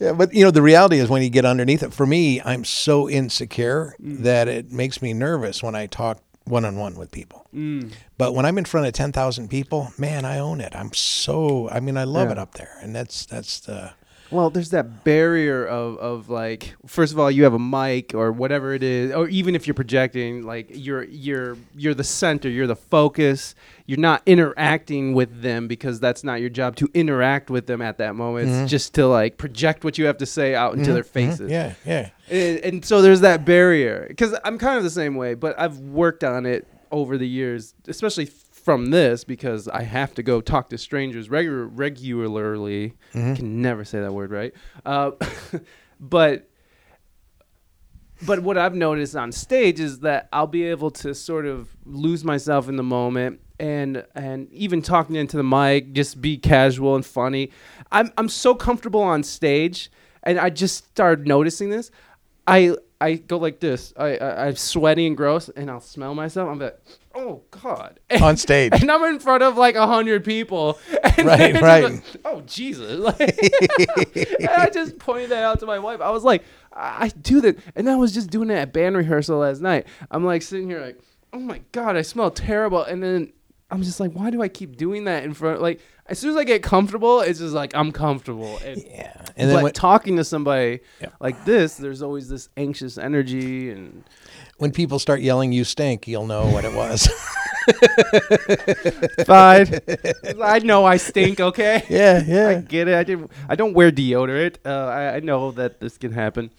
Yeah, but you know, the reality is when you get underneath it, for me, I'm so insecure mm. that it makes me nervous when I talk one-on-one with people. Mm. But when I'm in front of ten thousand people, man, I own it. I'm so, I mean, I love yeah. it up there. And that's, that's the, Well, there's that barrier of, of like, first of all, you have a mic or whatever it is, or even if you're projecting, like you're you're you're the center, you're the focus. You're not interacting with them because that's not your job to interact with them at that moment. Mm-hmm. It's just to like project what you have to say out into mm-hmm. their faces. Mm-hmm. Yeah, yeah. And, and so there's that barrier, because I'm kind of the same way, but I've worked on it over the years, especially from this, because I have to go talk to strangers regular, regularly. Mm-hmm. I can never say that word right. Uh, but but what I've noticed on stage is that I'll be able to sort of lose myself in the moment, and and even talking into the mic, just be casual and funny. I'm I'm so comfortable on stage, and I just started noticing this. I I go like this. I, I I'm sweaty and gross, and I'll smell myself. I'm like, oh God! And, on stage, and I'm in front of like a hundred people. And right, right. Like, oh Jesus! Like, and I just pointed that out to my wife. I was like, I, I do that, and I was just doing it at band rehearsal last night. I'm like sitting here, like, oh my God, I smell terrible. And then I'm just like, why do I keep doing that in front? Like, as soon as I get comfortable, it's just like I'm comfortable. And, yeah. And then but when, talking to somebody yeah. like this, there's always this anxious energy and. When people start yelling, you stink, you'll know what it was. Fine. I know I stink, okay? Yeah, yeah. I get it. I didn't, I don't wear deodorant. Uh, I, I know that this can happen.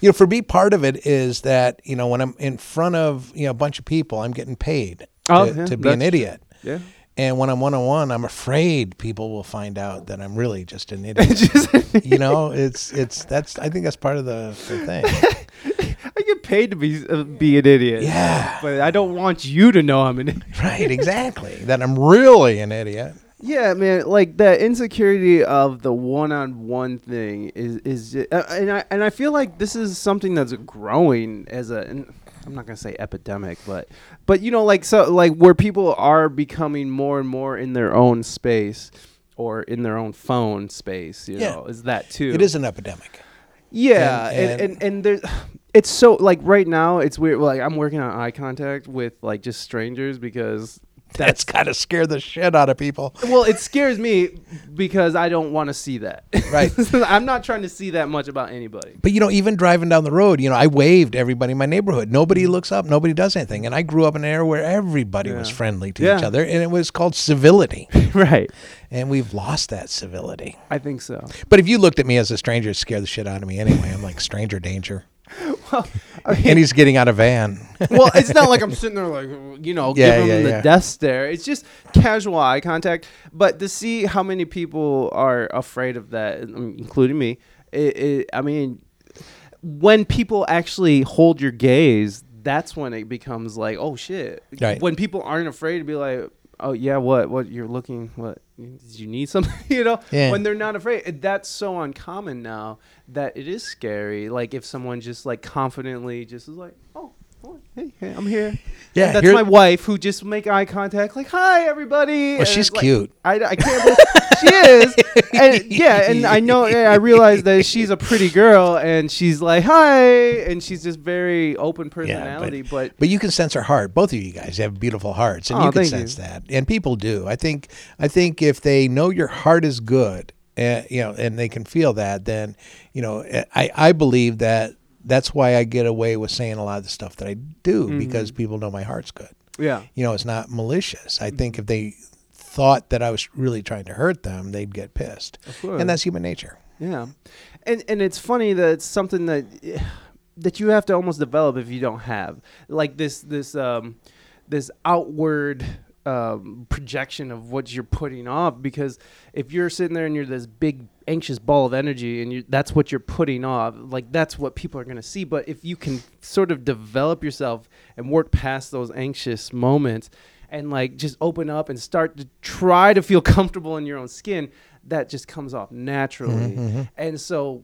You know, for me, part of it is that, you know, when I'm in front of, you know, a bunch of people, I'm getting paid oh, to, yeah, to be an idiot. Yeah. And when I'm one-on-one, I'm afraid people will find out that I'm really just an idiot. just an idiot. You know, it's, it's, that's, I think that's part of the, the thing. I get paid to be uh, be an idiot. Yeah. But I don't want you to know I'm an idiot. Right, exactly. That I'm really an idiot. Yeah, man, like that insecurity of the one-on-one thing is is uh, and I and I feel like this is something that's growing as a and I'm not going to say epidemic, but but you know like so like where people are becoming more and more in their own space or in their own phone space, you yeah. know. Is that too? It is an epidemic. Yeah, and and, and, and, and there's it's so like right now it's weird. Like I'm working on eye contact with like just strangers because that's, that's gotta scare the shit out of people. Well, it scares me because I don't want to see that. Right. I'm not trying to see that much about anybody. But you know, even driving down the road, you know, I waved everybody in my neighborhood. Nobody looks up. Nobody does anything. And I grew up in an era where everybody yeah. was friendly to yeah. each other, and it was called civility. Right. And we've lost that civility. I think so. But if you looked at me as a stranger, it scared the shit out of me anyway. I'm like stranger danger. Well, I mean, and he's getting out of van. Well, it's not like I'm sitting there like, you know, yeah, giving yeah, him yeah. the death stare. It's just casual eye contact. But to see how many people are afraid of that, including me, it, it, I mean, when people actually hold your gaze, that's when it becomes like, oh, shit. Right. When people aren't afraid to be like, oh, yeah, what? What? You're looking, what? Did you need something? You know, yeah. when they're not afraid. That's so uncommon now that it is scary. Like if someone just like confidently just is like, oh, oh hey, hey, I'm here. Yeah. And that's my wife who just make eye contact like, hi, everybody. Well, and she's like, cute. I, I can't believe she is. And, yeah. And I know and I realized that she's a pretty girl and she's like, hi. And she's just very open personality. Yeah, but, but but you can sense her heart. Both of you guys have beautiful hearts and oh, you can sense you. that. And people do. I think I think if they know your heart is good, uh, you know, and they can feel that, then, you know, I, I believe that that's why I get away with saying a lot of the stuff that I do mm-hmm. because people know my heart's good. Yeah. You know, it's not malicious. I think if they thought that I was really trying to hurt them, they'd get pissed. And that's human nature. Yeah. And and it's funny that it's something that that you have to almost develop if you don't have like this this um this outward Um, projection of what you're putting off, because if you're sitting there and you're this big anxious ball of energy and you, that's what you're putting off, like that's what people are going to see. But if you can sort of develop yourself and work past those anxious moments and like just open up and start to try to feel comfortable in your own skin, that just comes off naturally. Mm-hmm. And so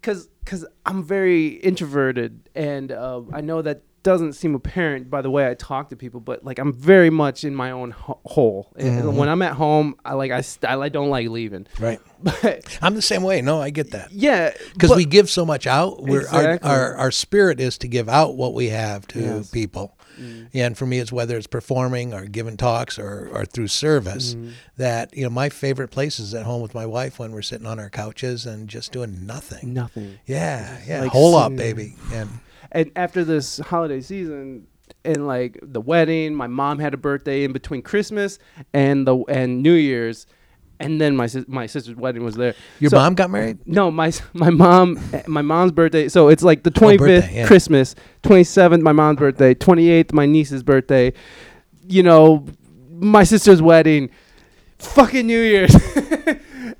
because because I'm very introverted and uh, I know that doesn't seem apparent by the way I talk to people, but like I'm very much in my own ho- hole. Mm-hmm. When I'm at home, I like I, st- I don't like leaving. Right. But I'm the same way. No, I get that. Yeah, because we give so much out. We're, exactly. our, our our spirit is to give out what we have to yes. people. Mm. And for me, it's whether it's performing or giving talks or, or through service, mm. that, you know, my favorite place is at home with my wife when we're sitting on our couches and just doing nothing. Nothing. Yeah. Yeah. Like, hole up, baby. And, and after this holiday season, and like the wedding, my mom had a birthday in between Christmas and the and New Year's, and then my si- my sister's wedding was there. Your so, mom got married? No, my my mom my mom's birthday. So it's like the twenty-fifth, oh, birthday, yeah. Christmas, twenty-seventh my mom's birthday, twenty-eighth my niece's birthday. You know, my sister's wedding, fucking New Year's.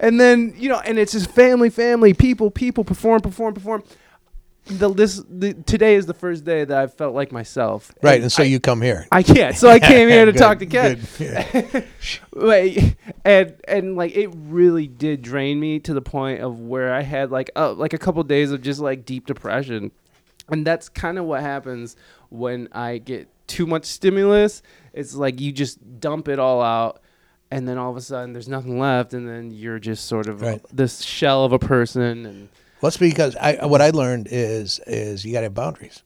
And then, you know, and it's just family, family, people, people, perform, perform, perform. The list the, today is the first day that I've felt like myself. Right, and, and so I, you come here. I can't. So I came here to good, talk to Ken. Yeah. like, and and like it really did drain me to the point of where I had like uh, like a couple of days of just like deep depression, and that's kind of what happens when I get too much stimulus. It's like you just dump it all out. And then all of a sudden, there's nothing left, and then you're just sort of right. a, this shell of a person. And well, it's because I, what I learned is is you got to have boundaries.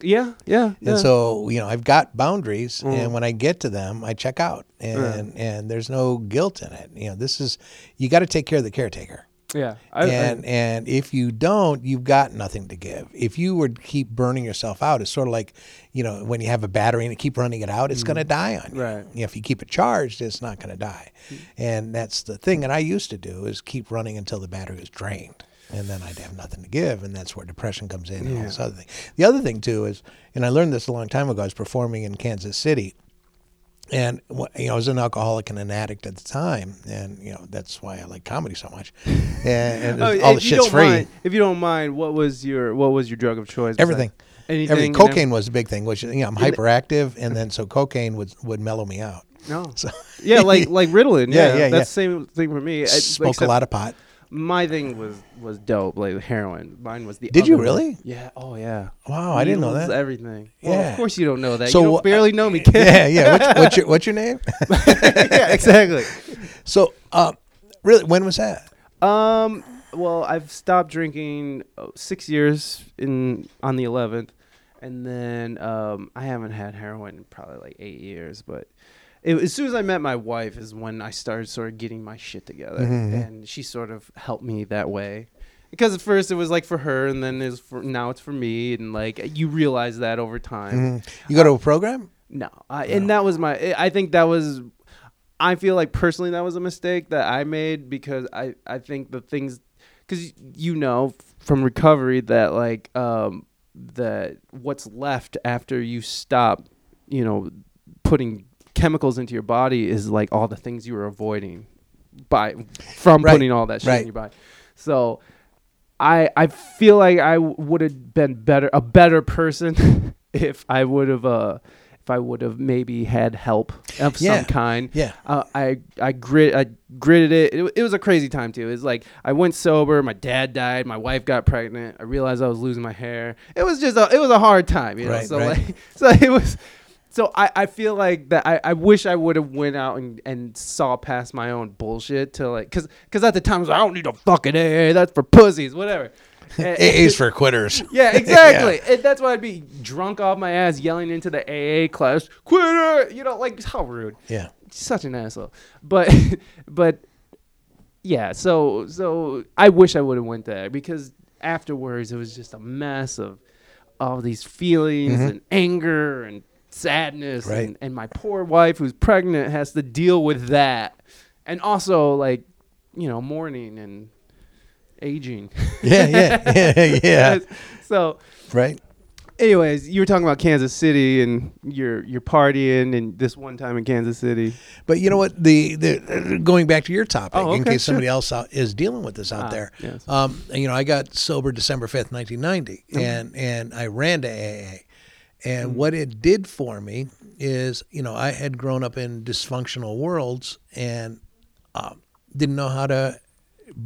Yeah, yeah. And yeah. so, you know, I've got boundaries, mm. and when I get to them, I check out, and yeah. and there's no guilt in it. You know, this is you got to take care of the caretaker. Yeah, I, and I, and if you don't, you've got nothing to give. If you were to keep burning yourself out, it's sort of like, you know, when you have a battery and you keep running it out, it's mm. going to die on you. Right. You know, if you keep it charged, it's not going to die. Mm. And that's the thing that I used to do is keep running until the battery was drained, and then I'd have nothing to give, and that's where depression comes in yeah. and all this other thing. The other thing too is, and I learned this a long time ago. I was performing in Kansas City. And, you know, I was an alcoholic and an addict at the time. And, you know, that's why I like comedy so much. And, and oh, all the shit's free. Mind, if you don't mind, what was your what was your drug of choice? Everything. Anything, Everything. Cocaine every- was a big thing, which, you know, I'm hyperactive. And then so cocaine would, would mellow me out. No. So yeah, like like Ritalin. Yeah, yeah, yeah. That's yeah. the same thing for me. I, Smoke a lot of pot. My thing was, was dope, like heroin. Mine was the Did other you really? One. Yeah. Oh, yeah. Wow, I didn't know that. Everything. Yeah. Well, of course you don't know that. So, you don't barely know me, kid. Yeah, yeah. What's, what's, your, what's your name? Yeah, exactly. So, um, really, when was that? Um. Well, I've stopped drinking six years in on the eleventh, and then um, I haven't had heroin in probably like eight years, but... It, as soon as I met my wife is when I started sort of getting my shit together, mm-hmm. and she sort of helped me that way. Because at first it was like for her, and then is for now it's for me, and like you realize that over time. Mm-hmm. You go to a program? No, I, no. And that was my. I think that was. I feel like personally that was a mistake that I made because I I think the things because you know from recovery that like um that what's left after you stop, you know, putting chemicals into your body is like all the things you were avoiding by from right. putting all that shit right. in your body. So I I feel like I w- would have been better a better person if I would have uh if I would have maybe had help of yeah. some kind. Yeah. Uh, I I grit I gritted it. it. It was a crazy time too. It's like I went sober. My dad died. My wife got pregnant. I realized I was losing my hair. It was just a, it was a hard time. You know. Right, so right. like so it was. So I, I feel like that I, I wish I would have went out and, and saw past my own bullshit to like because because at the time I was like, I don't need a fucking A A. That's for pussies, whatever. A A's for quitters. Yeah, exactly. Yeah. And that's why I'd be drunk off my ass yelling into the A A class, quitter. You know, like how rude. Yeah, such an asshole. But but yeah. So so I wish I would have went there because afterwards it was just a mess of all these feelings mm-hmm. and anger and. Sadness right. and, and my poor wife who's pregnant has to deal with that and also like you know mourning and aging yeah yeah yeah yeah so right anyways you were talking about Kansas City and you're you're partying and this one time in Kansas City but you know what the, the going back to your topic oh, okay, in case sure. somebody else out, is dealing with this out ah, there yes. um you know I got sober December fifth nineteen ninety mm-hmm. and and I ran to A A. And mm-hmm. what it did for me is, you know, I had grown up in dysfunctional worlds and um, didn't know how to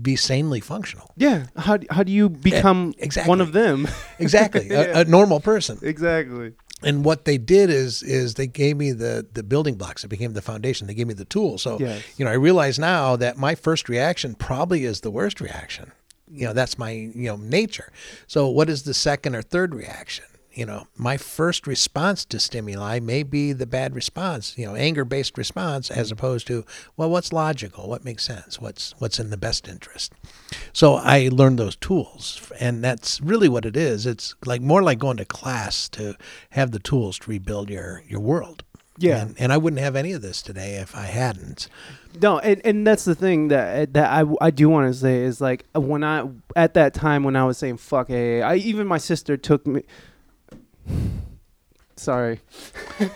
be sanely functional. Yeah. How how do you become yeah, exactly. one of them? Exactly. yeah. a, a normal person. Exactly. And what they did is is they gave me the, the building blocks. It became the foundation. They gave me the tools. So, yes. you know, I realize now that my first reaction probably is the worst reaction. You know, that's my, you know, nature. So what is the second or third reaction? you know, my first response to stimuli may be the bad response, you know, anger-based response, as opposed to, well, what's logical? What makes sense? What's what's in the best interest? So I learned those tools, and that's really what it is. It's like more like going to class to have the tools to rebuild your, your world. Yeah. And, and I wouldn't have any of this today if I hadn't. No, and, and that's the thing that that I, I do want to say is, like, when I, at that time when I was saying, fuck A A, I, even my sister took me... Sorry.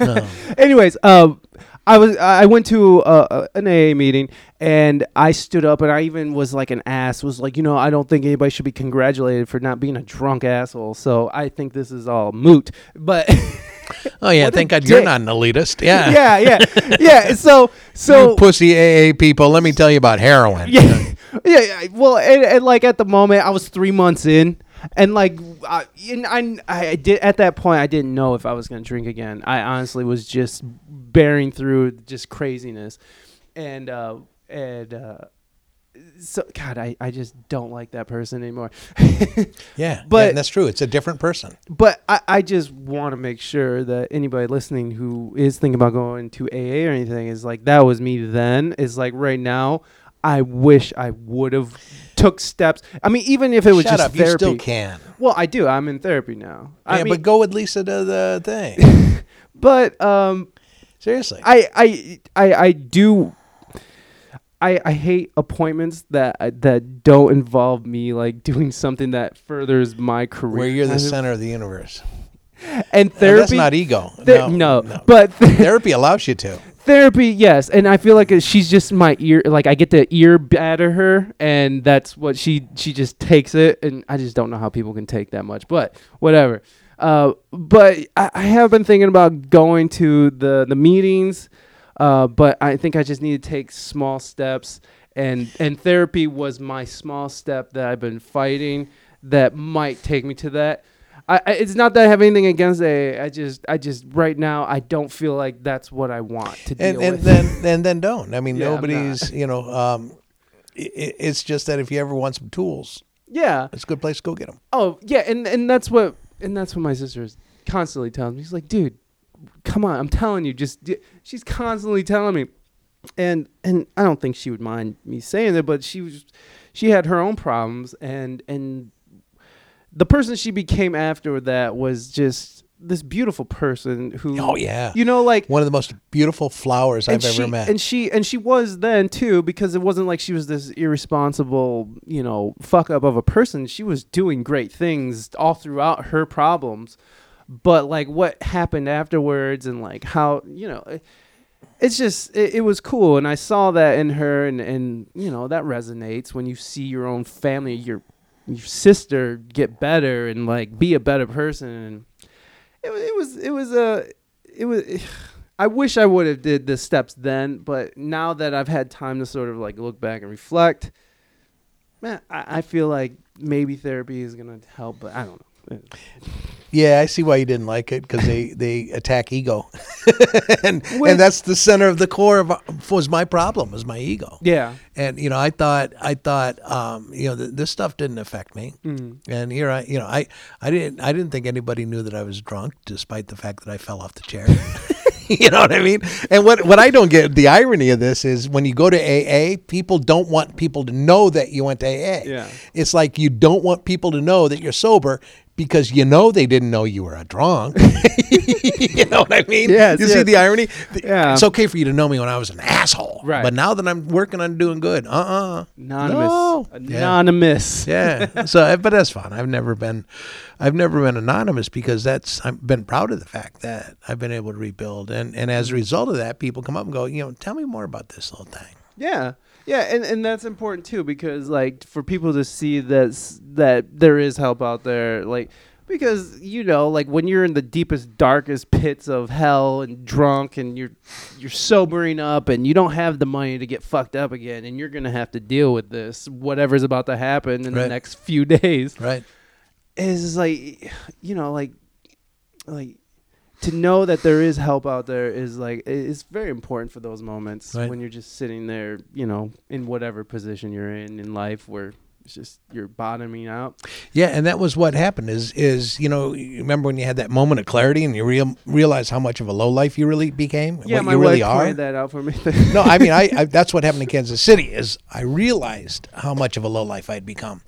No. Anyways, um, I was I went to uh, an A A meeting, and I stood up, and I even was like an ass, was like, you know, I don't think anybody should be congratulated for not being a drunk asshole, so I think this is all moot. But... Oh, yeah, what thank God dick. You're not an elitist. Yeah, yeah, yeah. yeah. So, so you pussy A A people, let me tell you about heroin. Yeah, yeah. Well, and, and like at the moment, I was three months in. And like I, I, I did at that point, I didn't know if I was going to drink again. I honestly was just bearing through just craziness. And uh, and uh, so, God, I, I just don't like that person anymore. yeah, but yeah, and that's true. It's a different person. But I, I just want to make sure that anybody listening who is thinking about going to A A or anything is like, that was me then. It's like right now, I wish I would have took steps. I mean, even if it was Shut just up, therapy. You still can. Well, I do. I'm in therapy now. Yeah, I mean, but go with Lisa to the thing. but um, seriously, I, I I I do. I I hate appointments that that don't involve me like doing something that furthers my career. Where you're the center of the universe. And therapy. And that's not ego. Ther- no, no, no, but th- therapy allows you to. Therapy, yes, and I feel like she's just my ear. Like I get to ear batter her, and that's what she she just takes it. And I just don't know how people can take that much, but whatever. Uh, but I, I have been thinking about going to the the meetings, uh, but I think I just need to take small steps, and and therapy was my small step that I've been fighting that might take me to that. I, it's not that I have anything against A A. I just, I just right now, I don't feel like that's what I want to deal and, and with. And then, and then don't. I mean, yeah, nobody's, you know, um, it, it's just that if you ever want some tools, yeah, it's a good place to go get them. Oh yeah, and, and that's what, and that's what my sister is constantly telling me. She's like, dude, come on, I'm telling you, just. She's constantly telling me, and and I don't think she would mind me saying that, but she was, she had her own problems, and and. The person she became after that was just this beautiful person who, oh yeah, you know, like one of the most beautiful flowers I've she, ever met. And she and she was then too, because it wasn't like she was this irresponsible, you know, fuck up of a person. She was doing great things all throughout her problems, but like what happened afterwards and like how, you know, it, it's just it, it was cool, and I saw that in her, and and you know that resonates when you see your own family, your. Your sister get better and like be a better person. And it, it was, it was a, it was. I wish I would have did the steps then, but now that I've had time to sort of like look back and reflect, man, I, I feel like maybe therapy is gonna help, but I don't know. Yeah, I see why you didn't like it, because they, they attack ego, and Which, and that's the center of the core of was my problem was my ego. Yeah, and you know I thought I thought um, you know th- this stuff didn't affect me, mm. and here I you know I, I didn't I didn't think anybody knew that I was drunk, despite the fact that I fell off the chair. You know what I mean? And what what I don't get, the irony of this is when you go to A A, people don't want people to know that you went to A A. Yeah, it's like you don't want people to know that you're sober. Because you know they didn't know you were a drunk. You know what I mean? Yes, you yes. see the irony? Yeah. It's okay for you to know me when I was an asshole. Right. But now that I'm working on doing good, uh-uh. Anonymous. No. Anonymous. Yeah. yeah. So, but that's fun. I've never been I've never been anonymous, because that's I've been proud of the fact that I've been able to rebuild. And, and as a result of that, people come up and go, you know, tell me more about this little thing. Yeah. Yeah, and, and that's important too, because like for people to see that that there is help out there, like because you know like when you're in the deepest, darkest pits of hell and drunk, and you're you're sobering up and you don't have the money to get fucked up again, and you're gonna have to deal with this whatever's about to happen in right. the next few days. Right, is like you know like like. To know that there is help out there is like it's very important for those moments right. when you're just sitting there, you know, in whatever position you're in in life where it's just you're bottoming out. Yeah, and that was what happened is, is you know, you remember when you had that moment of clarity and you real, realize how much of a lowlife you really became? Yeah, what my you wife really are? Pointed that out for me. No, I mean, I, I that's what happened in Kansas City is I realized how much of a lowlife I'd become,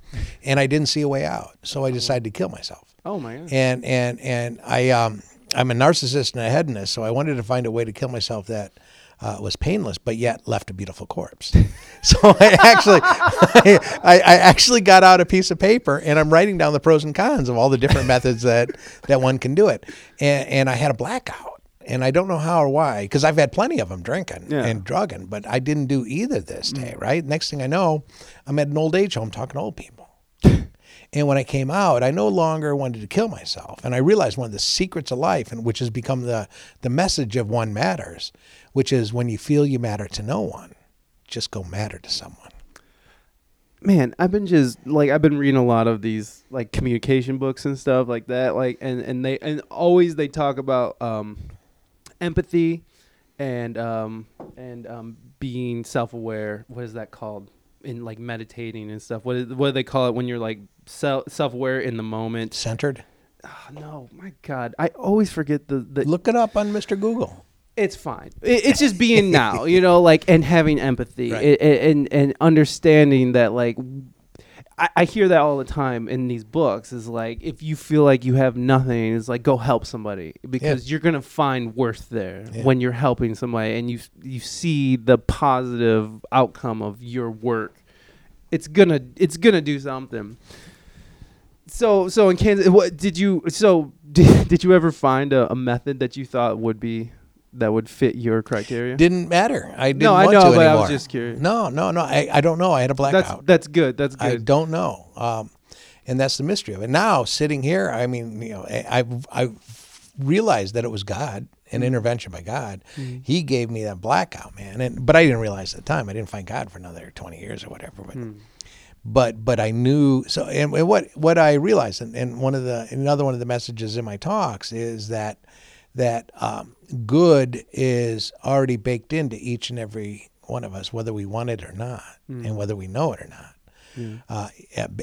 and I didn't see a way out, so I decided to kill myself. Oh, my God. And, and, and I, um, I'm a narcissist and a hedonist, so I wanted to find a way to kill myself that Uh, was painless, but yet left a beautiful corpse. So I actually, I, I actually got out a piece of paper, and I'm writing down the pros and cons of all the different methods that, that one can do it. And, and I had a blackout, and I don't know how or why, because I've had plenty of them drinking yeah. and drugging, but I didn't do either this day. Mm. Right? Next thing I know, I'm at an old age home talking to old people. And when I came out, I no longer wanted to kill myself. And I realized one of the secrets of life, and which has become the, the message of One Matters, which is when you feel you matter to no one, just go matter to someone. Man, I've been just like, I've been reading a lot of these like communication books and stuff like that. Like, and, and they, and always they talk about, um, empathy and, um, and, um, being self-aware. What is that called? In like meditating and stuff. What is, what do they call it when you're like self self-aware in the moment? Centered? Oh, no, my God. I always forget the, the... Look it up on Mister Google. It's fine. It, it's just being now, you know, like, and having empathy, right. it, it, and, and understanding that, like, I, I hear that all the time in these books is like, if you feel like you have nothing, it's like, go help somebody because yeah. you're going to find worth there yeah. when you're helping somebody and you, you see the positive outcome of your work. It's gonna, it's gonna do something. So, so in Kansas, what did you, so did, did you ever find a, a method that you thought would be, that would fit your criteria? Didn't matter. I didn't no, want I know, to anymore. No, I know, but I was just curious. No, no, no. I, I don't know. I had a blackout. That's, that's good. That's good. I don't know. Um, and that's the mystery of it. Now, sitting here, I mean, you know, I, I, I realized that it was God, an mm. intervention by God. Mm. He gave me that blackout, man. And But I didn't realize at the time. I didn't find God for another twenty years or whatever. But mm. but, but I knew. So, and, and what, what I realized, and, and one of the another one of the messages in my talks is that, that um, good is already baked into each and every one of us, whether we want it or not, mm. and whether we know it or not. Mm. Uh,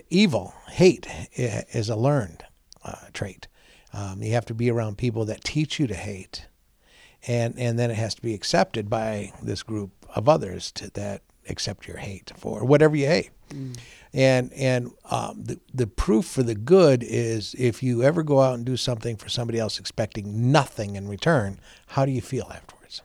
evil, hate is a learned uh, trait. Um, you have to be around people that teach you to hate, and and then it has to be accepted by this group of others to, that accept your hate for whatever you hate. Mm. And and um, the the proof for the good is if you ever go out and do something for somebody else expecting nothing in return, how do you feel afterwards?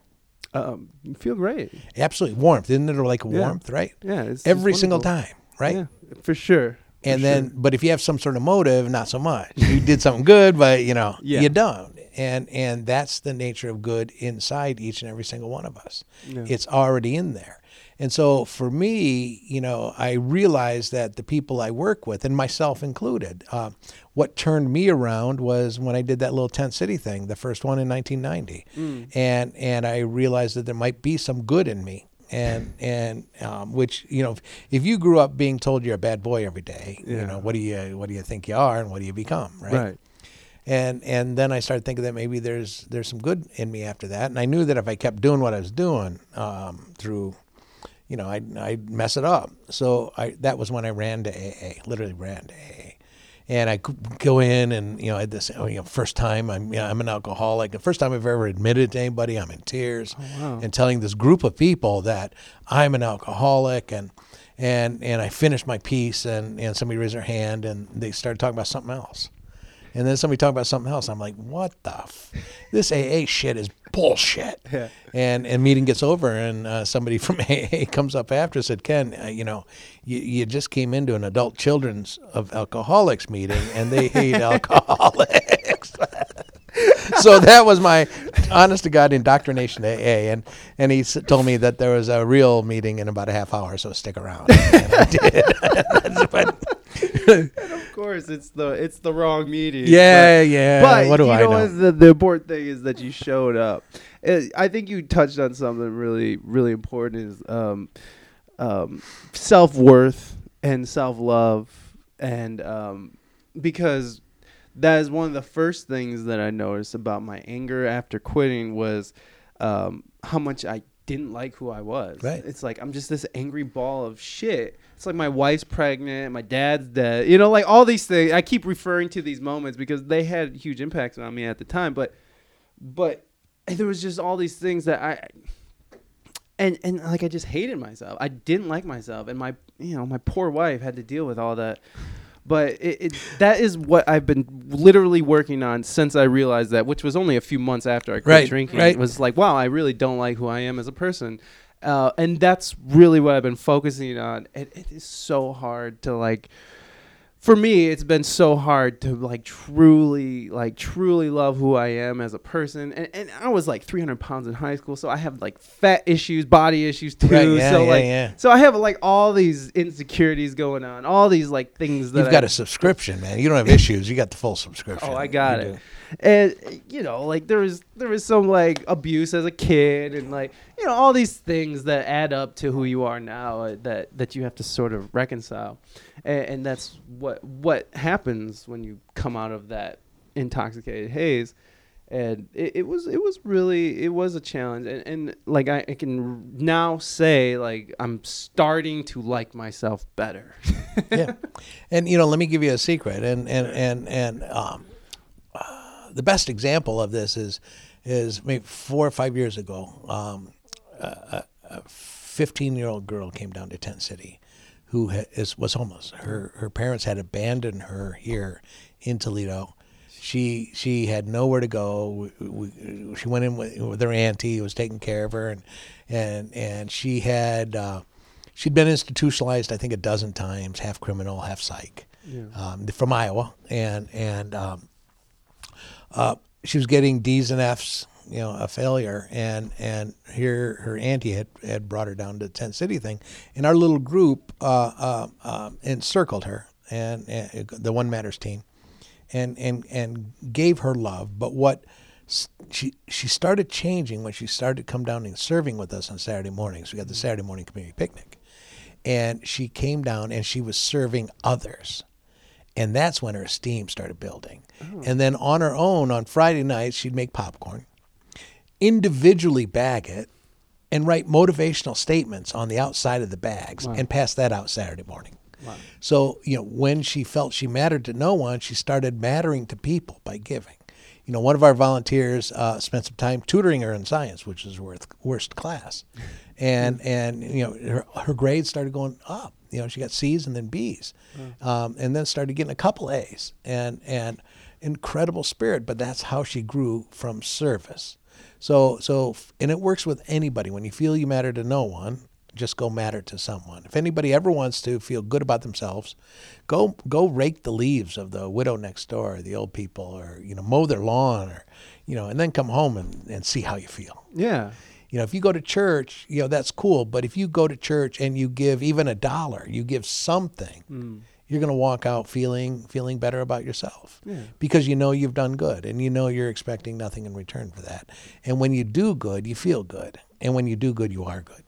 Um, you feel great. Absolutely. Warmth. Isn't it like yeah. warmth, right? Yeah. It's, Every it's single time, right? Yeah, for sure. For and sure. then, but if you have some sort of motive, not so much. You did something good, but, you know, yeah. you don't. And and that's the nature of good inside each and every single one of us. Yeah. It's already in there. And so for me, you know, I realized that the people I work with, and myself included, uh, what turned me around was when I did that little Tent City thing, the first one in nineteen ninety. Mm. And and I realized that there might be some good in me. And, and um, which, you know, if, if you grew up being told you're a bad boy every day, yeah. you know, what do you, what do you think you are and what do you become, right? Right. And and then I started thinking that maybe there's there's some good in me after that. And I knew that if I kept doing what I was doing um, through, you know, I'd, I'd mess it up. So I that was when I ran to A A, literally ran to A A. And I could go in and, you know, I had this, oh, you know, first time I'm you know, I'm an alcoholic. The first time I've ever admitted to anybody, I'm in tears. Oh, wow. And telling this group of people that I'm an alcoholic. And and, and I finished my piece and, and somebody raised their hand and they started talking about something else. And then somebody talked about something else. I'm like, what the? F- this A A shit is bullshit. Yeah. And and meeting gets over, and uh, somebody from A A comes up after and said, Ken, uh, you know, you, you just came into an adult children's of alcoholics meeting, and they hate alcoholics. So that was my honest to God indoctrination to A A. And, and he s- told me that there was a real meeting in about a half hour, so stick around. And I did. But, and of course, it's the it's the wrong meeting. Yeah, but, yeah. But what do you I know? know? The, the important thing is that you showed up. It, I think you touched on something really, really important: is um, um, self worth and self love, and um, because that is one of the first things that I noticed about my anger after quitting was um, how much I didn't like who I was. Right. It's like, I'm just this angry ball of shit. It's like my wife's pregnant, my dad's dead. You know, like all these things. I keep referring to these moments because they had huge impacts on me at the time. But but there was just all these things that I... And, and like, I just hated myself. I didn't like myself. And my, you know, my poor wife had to deal with all that. But it, it that is what I've been literally working on since I realized that, which was only a few months after I quit right, drinking. Right. It was like, wow, I really don't like who I am as a person. Uh, and that's really what I've been focusing on. It, it is so hard to, like, for me, it's been so hard to, like, truly, like, truly love who I am as a person. And, and I was, like, three hundred pounds in high school, so I have, like, fat issues, body issues, too. Right, yeah, so, yeah, like, yeah. So I have, like, all these insecurities going on, all these, like, things that You've I, got a subscription, man. You don't have issues. You got the full subscription. Oh, I got you it. Do. And, you know, like, there was, there was some, like, abuse as a kid and, like, you know, all these things that add up to who you are now that, that you have to sort of reconcile. And, and that's what what happens when you come out of that intoxicated haze. And it, it was it was really it was a challenge. And, and like I, I can now say, like, I'm starting to like myself better. Yeah. And, you know, let me give you a secret. And and and and um, uh, the best example of this is is maybe four or five years ago. Um, a fifteen-year-old girl came down to Tent City who is, was homeless. Her her parents had abandoned her here in Toledo. She she had nowhere to go. We, we, she went in with, with her auntie who was taking care of her, and and and she had uh, she'd been institutionalized, I think, a dozen times, half criminal, half psych, yeah. um, from Iowa, and and um, uh, she was getting D's and F's. You know, a failure, and and here her auntie had, had brought her down to the Tent City thing, and our little group uh, uh, uh, encircled her, and, and the One Matters team, and and and gave her love. But what she she started changing when she started to come down and serving with us on Saturday mornings. We got the Saturday morning community picnic, and she came down and she was serving others. And that's when her esteem started building. Oh. And then on her own on Friday nights, she'd make popcorn, individually bag it, and write motivational statements on the outside of the bags. Wow. And pass that out Saturday morning. Wow. So, you know, when she felt she mattered to no one, she started mattering to people by giving. You know, one of our volunteers uh, spent some time tutoring her in science, which is her worst class. And, and you know, her, her grades started going up. You know, she got C's and then B's. Wow. Um, and then started getting a couple A's. And, and incredible spirit, but that's how she grew from service. So, so, and it works with anybody. When you feel you matter to no one, just go matter to someone. If anybody ever wants to feel good about themselves, go, go rake the leaves of the widow next door, or the old people, or, you know, mow their lawn, or, you know, and then come home and, and see how you feel. Yeah. You know, if you go to church, you know, that's cool. But if you go to church and you give even a dollar, you give something, mm. you're going to walk out feeling, feeling better about yourself, yeah. because you know you've done good, and you know you're expecting nothing in return for that. And when you do good, you feel good. And when you do good, you are good.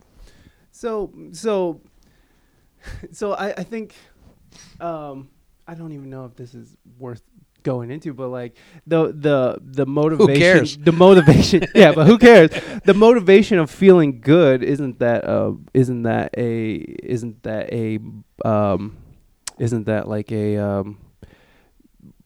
So, so, so I, I think, um, I don't even know if this is worth going into, but like the, the, the motivation, who cares? the motivation, yeah, but who cares? The motivation of feeling good. Isn't that, uh, isn't that a, isn't that a, um, Isn't that like a um,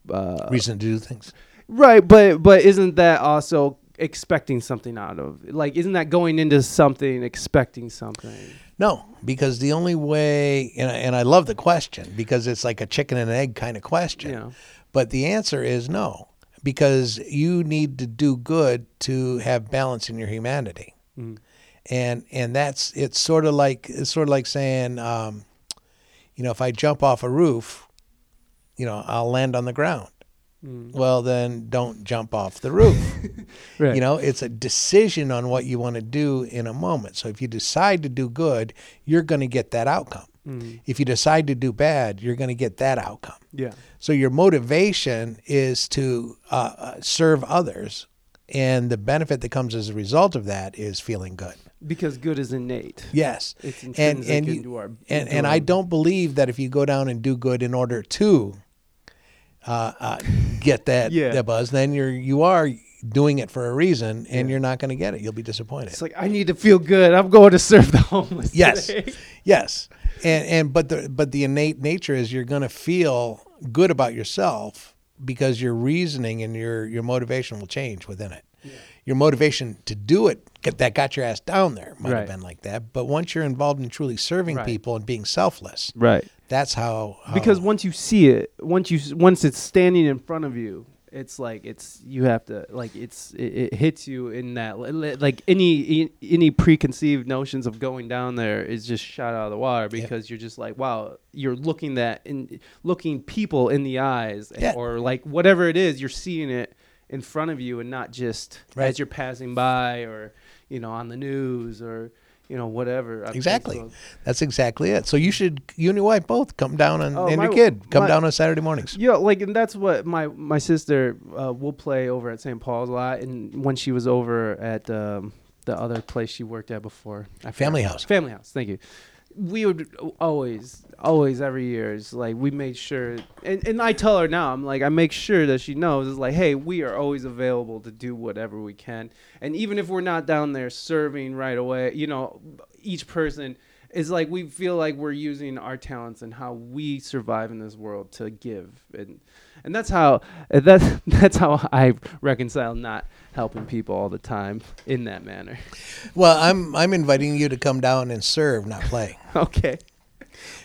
uh, reason to do things? Right, but but isn't that also expecting something out of it? Like, isn't that going into something expecting something? No, because the only way, and I, and I love the question because it's like a chicken and egg kind of question. Yeah. But the answer is no, because you need to do good to have balance in your humanity, mm. and and that's it's sort of like it's sort of like saying. Um, You know, if I jump off a roof, you know, I'll land on the ground. Mm. Well, then don't jump off the roof. Right. You know, it's a decision on what you want to do in a moment. So if you decide to do good, you're going to get that outcome. Mm. If you decide to do bad, you're going to get that outcome. Yeah. So your motivation is to uh, serve others. And the benefit that comes as a result of that is feeling good. Because good is innate. Yes. It's intrinsic and, and, you, our, and, and I don't believe that if you go down and do good in order to uh, uh, get that, yeah. that buzz, then you're, you are doing it for a reason, and yeah. you're not going to get it. You'll be disappointed. It's like, I need to feel good. I'm going to serve the homeless. Yes, today. yes. And and but the but the innate nature is you're going to feel good about yourself because your reasoning and your your motivation will change within it. Yeah. Your motivation to do it that got your ass down there might right. have been like that. But once you're involved in truly serving right. people and being selfless, right? That's how, how. Because once you see it, once you once it's standing in front of you. It's like it's you have to like it's it, it hits you in that like any any preconceived notions of going down there is just shot out of the water because yeah. you're just like, wow, you're looking that in looking people in the eyes yeah. or like whatever it is, you're seeing it in front of you and not just right. as you're passing by or, you know, on the news or, you know, whatever. I'm exactly. Sure. That's exactly it. So you should, you and your wife both come down on, oh, and my, your kid, come my, down on Saturday mornings. Yeah, like, and that's what my, my sister uh, will play over at Saint Paul's a lot. And when she was over at um, the other place she worked at before. I Family forgot. House. Family House, thank you. We would always, always every year is like we made sure. And, and I tell her now, I'm like, I make sure that she knows it's like, hey, we are always available to do whatever we can. And even if we're not down there serving right away, you know, each person is like we feel like we're using our talents and how we survive in this world to give. And and that's how that's, that's how I reconcile not helping people all the time in that manner. Well, I'm I'm inviting you to come down and serve, not play. Okay.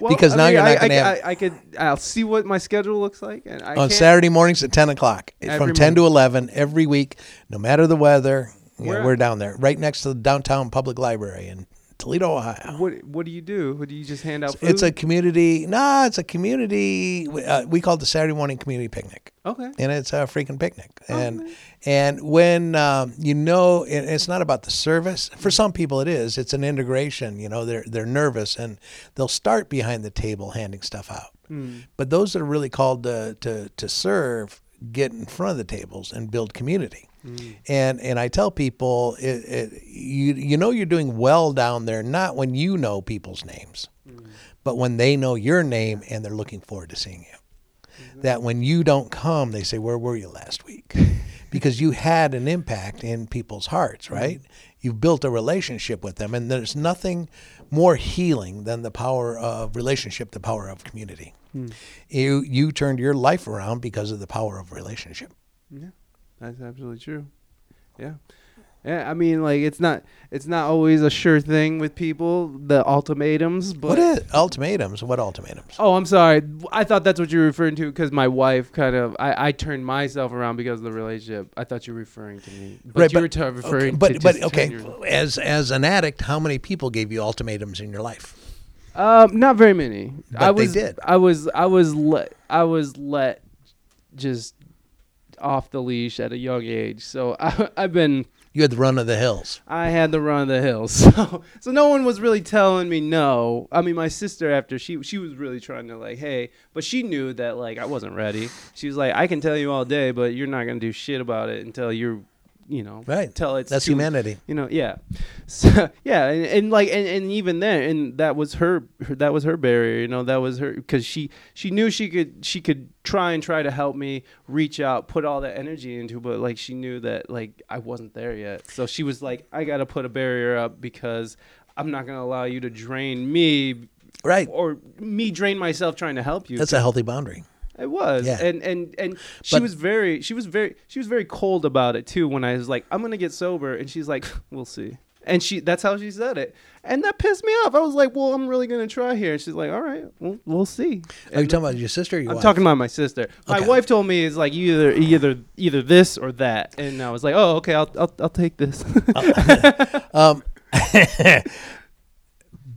Well, because I now mean, you're not going to have. I, I could. I'll see what my schedule looks like. And I on can't. Saturday mornings at ten o'clock, every from ten morning. To eleven every week, no matter the weather, you know, we're down there, right next to the downtown public library in Toledo, Ohio. What What do you do? What do you just hand out food? It's a community. Nah, it's a community. Uh, we call it the Saturday morning community picnic. Okay. And it's a freaking picnic. And okay. and when um, you know, it, it's not about the service. For some people, it is. It's an integration. You know, they're they're nervous and they'll start behind the table handing stuff out. Mm. But those that are really called to to to serve get in front of the tables and build community. Mm. And and I tell people, it, it, you you know you're doing well down there, not when you know people's names, mm. but when they know your name and they're looking forward to seeing you. Mm-hmm. That when you don't come, they say, where were you last week? Because you had an impact in people's hearts, right? Mm. You've built a relationship with them, and there's nothing more healing than the power of relationship, the power of community. Mm. You, you turned your life around because of the power of relationship. Yeah. That's absolutely true. Yeah. Yeah, I mean, like, it's not it's not always a sure thing with people, the ultimatums. But what is ultimatums? What ultimatums? Oh, I'm sorry. I thought that's what you were referring to because my wife kind of, I, I turned myself around because of the relationship. I thought you were referring to me. But right, you but, were referring okay, but, to but, okay. Your... As, as an addict, how many people gave you ultimatums in your life? Um, not very many. But I was, they did. I was, I was let, I was let just... off the leash at a young age, so I, I've been. You had the run of the hills. I had the run of the hills, so so no one was really telling me no. I mean, my sister after she she was really trying to like, hey, but she knew that like I wasn't ready. She was like, I can tell you all day, but you're not gonna do shit about it until you're, you know, right? Till it's that's too, humanity, you know, yeah, so, yeah, and, and like and, and even then, and that was her, her that was her barrier, you know, that was her because she she knew she could she could. try and try to help me reach out, put all that energy into, but like she knew that like I wasn't there yet. So she was like, I got to put a barrier up because I'm not going to allow you to drain me. Right. Or me drain myself trying to help you. That's a healthy boundary. It was. Yeah. And, and, and she but, was very, she was very, she was very cold about it too. When I was like, I'm going to get sober. And she's like, we'll see. And she that's how she said it. And that pissed me off. I was like, well, I'm really going to try here. And she's like, all right, well, we'll see. And are you talking about your sister or your I'm wife? Talking about my sister. My okay. wife told me it's like either either either this or that. And I was like, oh, okay, I'll I'll, I'll take this. um,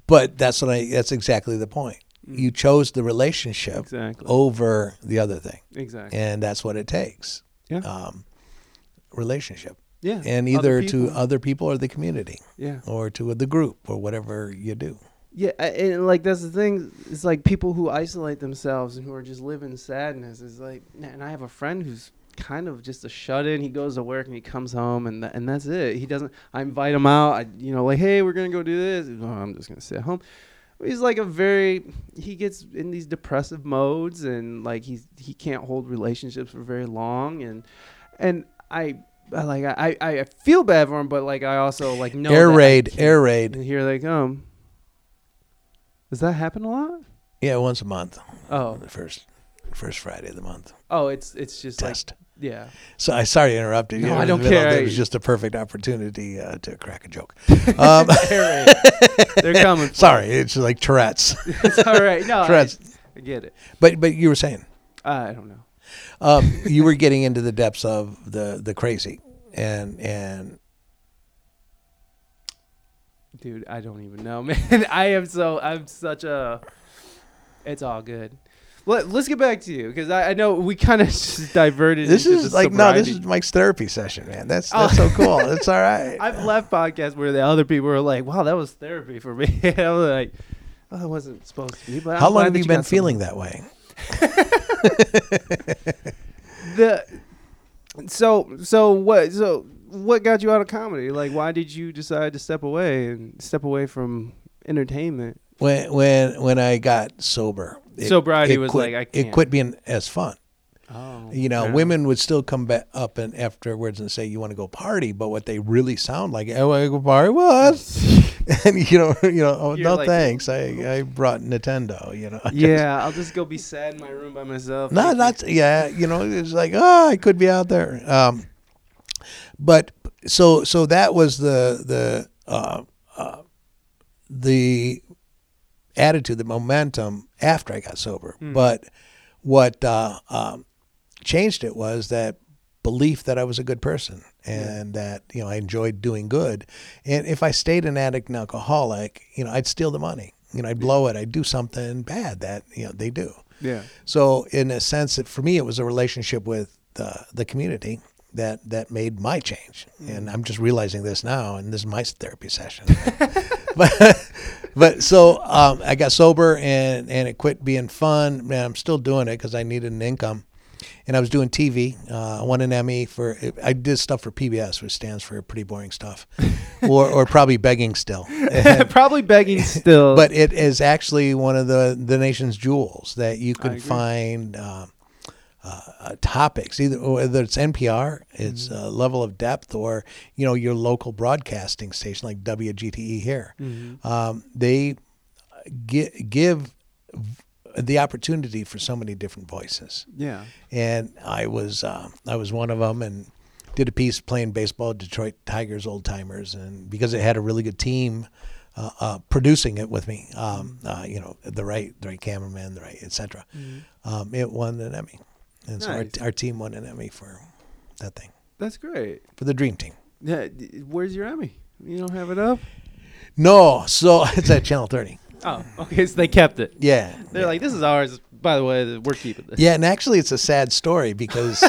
but that's what I that's exactly the point. You chose the relationship exactly. over the other thing. Exactly. And that's what it takes. Yeah. Um, relationship. Yeah, and either other to other people or the community, yeah, or to the group or whatever you do. Yeah, and like that's the thing. It's like people who isolate themselves and who are just living sadness. It's like, and I have a friend who's kind of just a shut-in. He goes to work and he comes home, and th- and that's it. He doesn't. I invite him out. I, you know, like, hey, we're gonna go do this. Oh, I'm just gonna sit at home. He's like a very, he gets in these depressive modes, and like he's he can't hold relationships for very long, and and I. like I, I feel bad for him, but like I also like know air raid, air raid. And you're like, um, does that happen a lot? Yeah, once a month. Oh, the first first Friday of the month. Oh, it's it's just test. Like, yeah. So I sorry to interrupt you. No, you know, I don't care. It was just a perfect opportunity uh, to crack a joke. Um, air raid. They're coming. For sorry, me. It's like Tourette's. It's all right. No, Tourette's. I, I get it. But but you were saying. Uh, I don't know. Um, you were getting into the depths of the, the crazy, and and dude, I don't even know, man. I am so I'm such a. It's all good. Let, let's get back to you because I, I know we kind of diverted. This into is the like sobriety. No, this is Mike's therapy session, man. That's that's oh. so cool. It's all right. I've left podcasts where the other people were like, "Wow, that was therapy for me." I was like, "Oh, I wasn't supposed to be." But how I'm long have you, you been feeling that way? the so so what so what got you out of comedy? Like, why did you decide to step away and step away from entertainment? When when when I got sober, it, sobriety it was quit, like I can't. It quit being as fun. Oh, you know, yeah. Women would still come back up and afterwards and say, "You want to go party?" But what they really sound like, "I want to go party," was. And you know, you know, oh, no like, thanks. I, I brought Nintendo. You know. Yeah, just, I'll just go be sad in my room by myself. No, nah, that's yeah. You know, it's like oh, I could be out there. Um, but so so that was the the uh, uh, the attitude, the momentum after I got sober. Mm. But what uh, um, changed it was that belief that I was a good person and yeah. that, you know, I enjoyed doing good. And if I stayed an addict and alcoholic, you know, I'd steal the money, you know, I'd blow it. I'd do something bad that, you know, they do. Yeah. So in a sense that for me, it was a relationship with uh, the community that, that made my change. Mm. And I'm just realizing this now, and this is my therapy session. but, but so um, I got sober and, and it quit being fun. Man, I'm still doing it because I needed an income. And I was doing T V. Uh, I won an Emmy for. I did stuff for P B S, which stands for Pretty Boring Stuff, or or probably begging still. And, probably begging still. But it is actually one of the, the nation's jewels that you can find uh, uh, topics. Either whether it's N P R, it's mm-hmm. a level of depth, or you know your local broadcasting station like W G T E here. Mm-hmm. Um, they gi- give. the opportunity for so many different voices. Yeah. And I was uh, I was one of them and did a piece playing baseball, Detroit Tigers Old Timers, and because it had a really good team uh, uh, producing it with me, um, uh, you know, the right the right cameraman, the right et cetera, mm-hmm. um, it won an Emmy. And nice. So our, t- our team won an Emmy for that thing. That's great. For the Dream Team. Yeah. Where's your Emmy? You don't have it up? No. So it's at Channel thirty. Oh, okay, so they kept it. Yeah. They're yeah. like, this is ours. By the way, we're keeping this. Yeah, and actually it's a sad story because...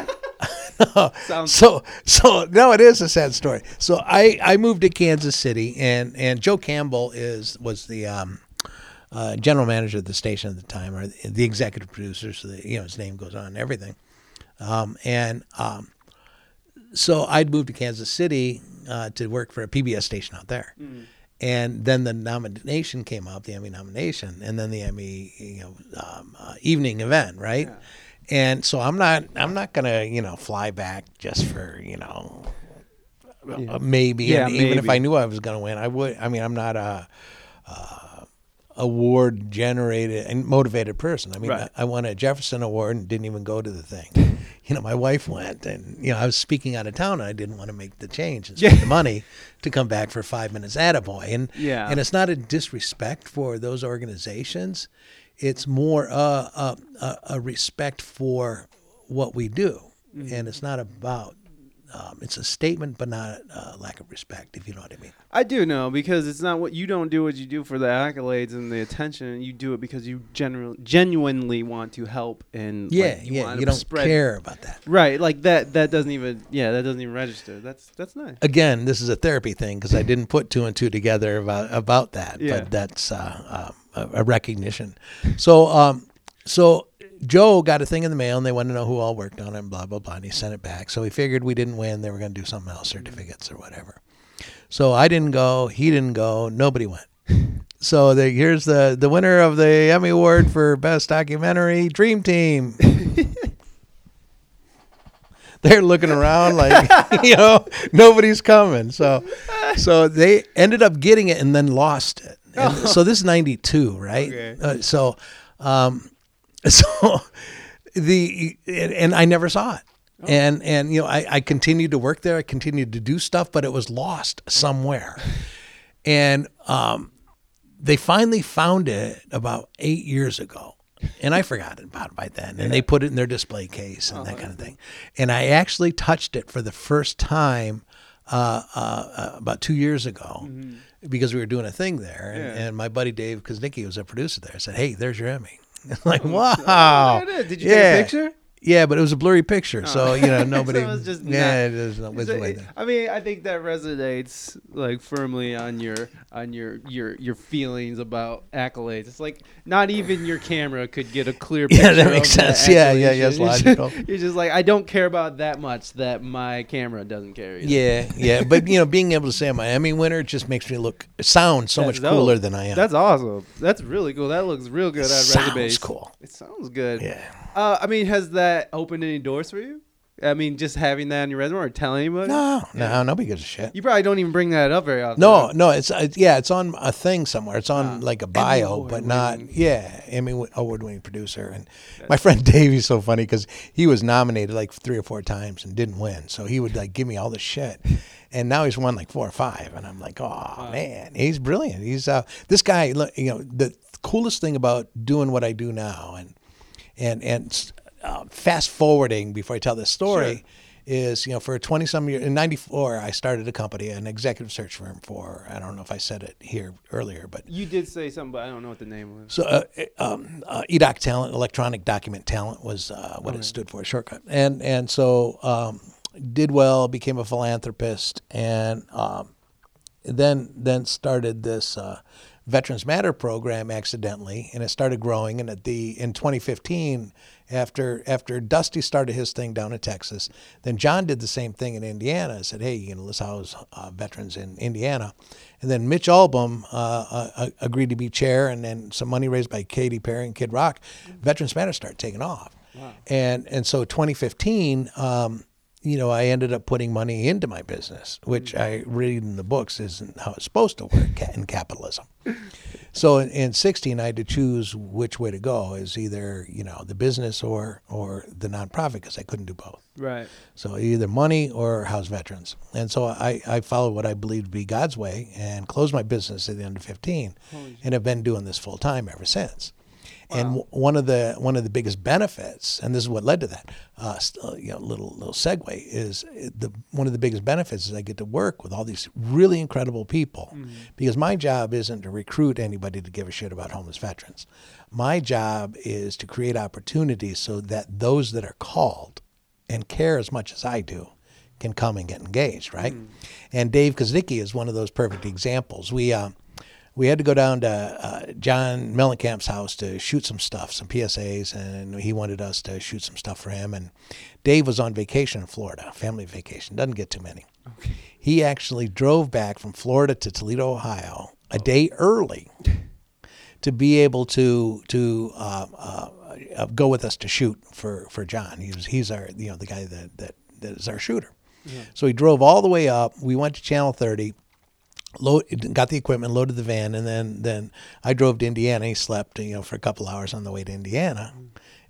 no, Sounds so, so, no, it is a sad story. So I, I moved to Kansas City, and, and Joe Campbell is was the um, uh, general manager of the station at the time, or the, the executive producer, so the, you know, his name goes on and everything. Um, and um, so I'd moved to Kansas City uh, to work for a P B S station out there. Mm. And then the nomination came up, the Emmy nomination, and then the Emmy, you know, um, uh, evening event, right? Yeah. And so I'm not, I'm not gonna, you know, fly back just for, you know, yeah. uh, maybe. Yeah, and maybe. Even if I knew I was gonna win, I would. I mean, I'm not a uh, award generated and motivated person. I mean, right. I, I won a Jefferson Award and didn't even go to the thing. You know, my wife went, and you know, I was speaking out of town, and I didn't want to make the change and spend yeah. the money to come back for five minutes attaboy. And yeah. and it's not a disrespect for those organizations; it's more uh, a, a, a respect for what we do. Mm-hmm. And it's not about um, it's a statement, but not a lack of respect, if you know what I mean. I do know because it's not what you don't do what you do for the accolades and the attention. You do it because you genu- genuinely want to help and yeah, like, you, yeah, want you to don't spread. Care about that, right? Like that that doesn't even yeah that doesn't even register. That's that's nice. Again, this is a therapy thing because I didn't put two and two together about about that, yeah. but that's uh, um, a, a recognition. So um, so Joe got a thing in the mail and they wanted to know who all worked on it and blah blah blah. And he sent it back. So he figured we didn't win. They were going to do something else, certificates or whatever. So I didn't go, he didn't go, nobody went. So the, here's the, the winner of the Emmy Award for Best Documentary, Dream Team. they're looking around like, you know, nobody's coming. So so they ended up getting it and then lost it. And oh. So this is ninety-two, right? Okay. Uh, so um, so the and, and I never saw it. Oh. And, and you know, I, I continued to work there. I continued to do stuff, but it was lost somewhere. And um, they finally found it about eight years ago. And I forgot about it by then. And yeah. they put it in their display case and uh-huh. that kind of thing. And I actually touched it for the first time uh, uh, uh, about two years ago mm-hmm. because we were doing a thing there. And, yeah. and my buddy Dave Kuznicki was a producer there. I said, hey, there's your Emmy. I'm like, wow. Oh, did you yeah. take a picture? Yeah, but it was a blurry picture. Oh. So, you know, nobody. So it was just yeah, not, it was, it was so, like that. I mean, I think that resonates like firmly on your on your, your your feelings about accolades. It's like not even your camera could get a clear picture. Yeah, that makes sense. Yeah, yeah, yeah, it's logical. You're just, you're just like, I don't care about that much that my camera doesn't care. Either. Yeah, yeah. But, you know, being able to say I'm an Emmy winner just makes me look, sound so that's much dope. Cooler than I am. That's awesome. That's really cool. That looks real good on resumes. Sounds cool. It sounds good. Yeah. Uh, I mean, has that opened any doors for you? I mean, just having that on your resume or telling anybody? No, yeah. no, nobody gives a shit. You probably don't even bring that up very often. No, right? no, it's uh, yeah, it's on a thing somewhere. It's on uh, like a bio, but winning. Not yeah. Emmy award-winning producer, and that's my friend Davey's so funny because he was nominated like three or four times and didn't win, so he would like give me all this shit, and now he's won like four or five, and I'm like, oh wow. man, he's brilliant. He's uh, this guy. Look, you know, the coolest thing about doing what I do now, and. And and uh, fast forwarding before I tell this story sure. is, you know, for twenty some years, in ninety-four, I started a company, an executive search firm for, I don't know if I said it here earlier, but. You did say something, but I don't know what the name was. So uh, um, uh, E D O C Talent, Electronic Document Talent was uh, what okay. it stood for, a shortcut. And, and so um, did well, became a philanthropist, and um, then then started this uh, Veterans Matter program accidentally, and it started growing. And at the in twenty fifteen, after after Dusty started his thing down in Texas, then John did the same thing in Indiana. I said, hey, you know, let's house uh, veterans in Indiana. And then Mitch Albom uh, uh, agreed to be chair, and then some money raised by Katy Perry and Kid Rock, mm-hmm. Veterans Matter started taking off. Wow. And and so twenty fifteen, um, you know, I ended up putting money into my business, which I read in the books isn't how it's supposed to work in capitalism. So in, in sixteen, I had to choose which way to go, is either, you know, the business or, or the nonprofit, because I couldn't do both. Right. So either money or house veterans. And so I, I followed what I believed to be God's way and closed my business at the end of fifteen and have been doing this full time ever since. Wow. And w- one of the one of the biggest benefits, and this is what led to that, uh, you know, little little segue is the one of the biggest benefits is I get to work with all these really incredible people, mm-hmm. because my job isn't to recruit anybody to give a shit about homeless veterans. My job is to create opportunities so that those that are called and care as much as I do can come and get engaged, right? Mm-hmm. And Dave Kuznicki is one of those perfect examples. We. Uh, We had to go down to uh, John Mellencamp's house to shoot some stuff, some P S As, and he wanted us to shoot some stuff for him. And Dave was on vacation in Florida, family vacation, doesn't get too many. Okay. He actually drove back from Florida to Toledo, Ohio, a oh. day early to be able to to uh, uh, go with us to shoot for, for John. He was, he's our, you know, the guy that, that, that is our shooter. Yeah. So he drove all the way up. We went to Channel thirty. Load, got the equipment, loaded the van, and then, then I drove to Indiana. He slept, you know, for a couple hours on the way to Indiana,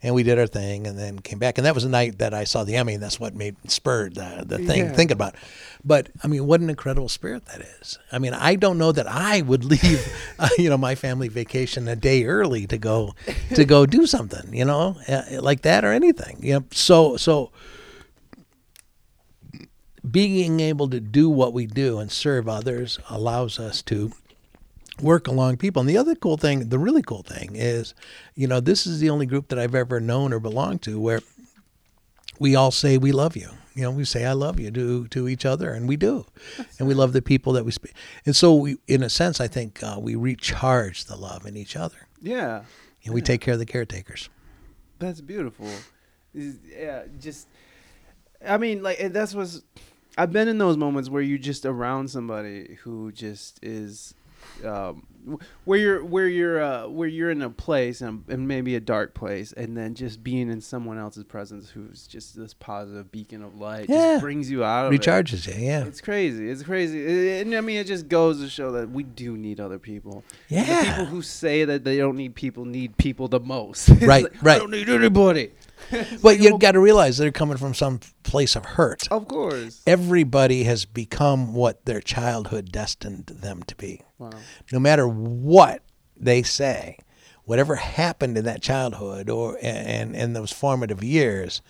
and we did our thing, and then came back. And that was the night that I saw the Emmy, and that's what made spurred the the thing yeah. thinking about it. But I mean, what an incredible spirit that is. I mean, I don't know that I would leave, uh, you know, my family vacation a day early to go to go do something, you know, uh, like that or anything. You know, so so. Being able to do what we do and serve others allows us to work along people. And the other cool thing, the really cool thing is, you know, this is the only group that I've ever known or belonged to where we all say we love you. You know, we say I love you to to each other, and we do. That's and we love the people that we speak. And so we, in a sense, I think uh, we recharge the love in each other. Yeah. And yeah. we take care of the caretakers. That's beautiful. Yeah, just, I mean, like, that's what's... I've been in those moments where you're just around somebody who just is um, where you're where you're uh, where you're in a place and, and maybe a dark place, and then just being in someone else's presence who's just this positive beacon of light, yeah, just brings you out of recharges it. Recharges you, yeah. It's crazy. It's crazy. It, it, I mean, it just goes to show that we do need other people. Yeah. The people who say that they don't need people need people the most. Right. Like, right. I don't need anybody. Well, like, you got to realize they're coming from some place of hurt. Of course. Everybody has become what their childhood destined them to be. Wow. No matter what they say, whatever happened in that childhood or and in those formative years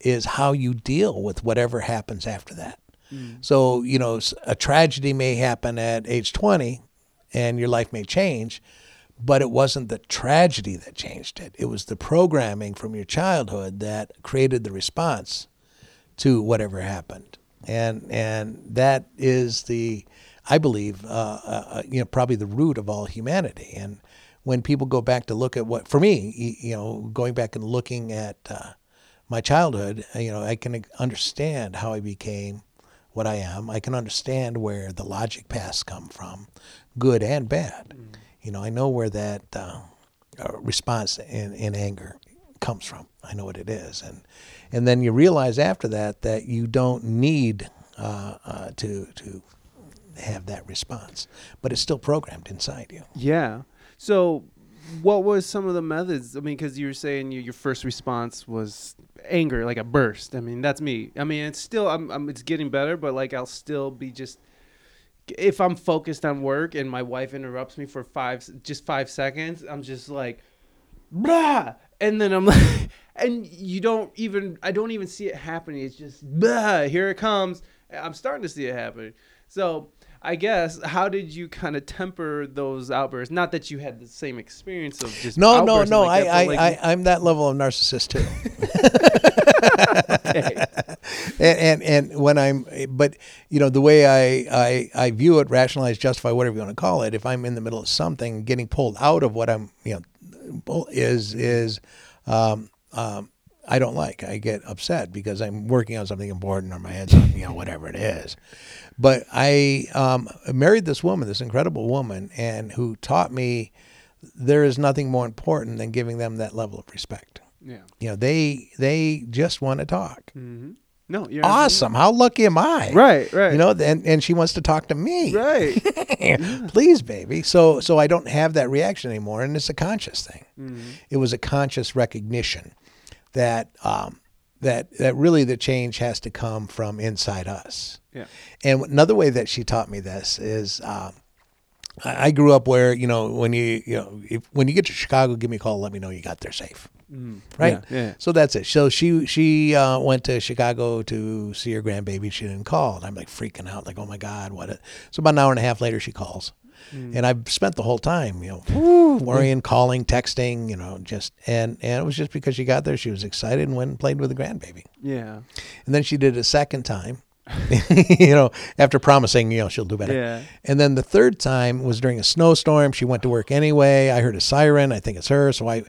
is how you deal with whatever happens after that. Mm. So, you know, a tragedy may happen at age twenty and your life may change. But it wasn't the tragedy that changed it. It was the programming from your childhood that created the response to whatever happened. And and that is the, I believe, uh, uh, you know, probably the root of all humanity. And when people go back to look at what, for me, you know, going back and looking at uh, my childhood, you know, I can understand how I became what I am. I can understand where the logic paths come from, good and bad. Mm-hmm. You know, I know where that uh, response in, in anger comes from. I know what it is. And and then you realize after that that you don't need uh, uh, to to have that response. But it's still programmed inside you. Yeah. So what was some of the methods? I mean, because you were saying you, your first response was anger, like a burst. I mean, that's me. I mean, it's still, I'm, I'm it's getting better, but like I'll still be just, if I'm focused on work and my wife interrupts me for five, just five seconds, I'm just like, blah. And then I'm like, and you don't even, I don't even see it happening. It's just, blah, here it comes. I'm starting to see it happening. So I guess, how did you kind of temper those outbursts? Not that you had the same experience of just No, no, no. Like I, I, like, I, I'm that level of narcissist too. Okay. And, and and when I'm, but you know, the way I, I I view it, rationalize, justify, whatever you want to call it. If I'm in the middle of something, getting pulled out of what I'm, you know, is is, um, um, I don't like. I get upset because I'm working on something important or my head's on, you know, whatever it is. But I um, married this woman, this incredible woman, and who taught me there is nothing more important than giving them that level of respect. Yeah, you know, they they just want to talk. Mm-hmm. No, you're awesome. How lucky am I? Right, right. You know, and, and she wants to talk to me. Right. Yeah. Please, baby. So so I don't have that reaction anymore, and it's a conscious thing. Mm-hmm. It was a conscious recognition that um, that that really the change has to come from inside us. Yeah. And another way that she taught me this is um, I, I grew up where, you know, when you you know if, when you get to Chicago, give me a call, let me know you got there safe. Mm, right. Yeah, yeah. So that's it. So she she uh, went to Chicago to see her grandbaby. She didn't call. And I'm like freaking out, like, oh my God, what? A... So about an hour and a half later, she calls. Mm. And I've spent the whole time, you know, Woo, worrying, calling, texting, you know, just, and, and it was just because she got there, she was excited and went and played with the grandbaby. Yeah. And then she did it a second time, you know, after promising, you know, she'll do better. Yeah. And then the third time was during a snowstorm. She went to work anyway. I heard a siren. I think it's her. So I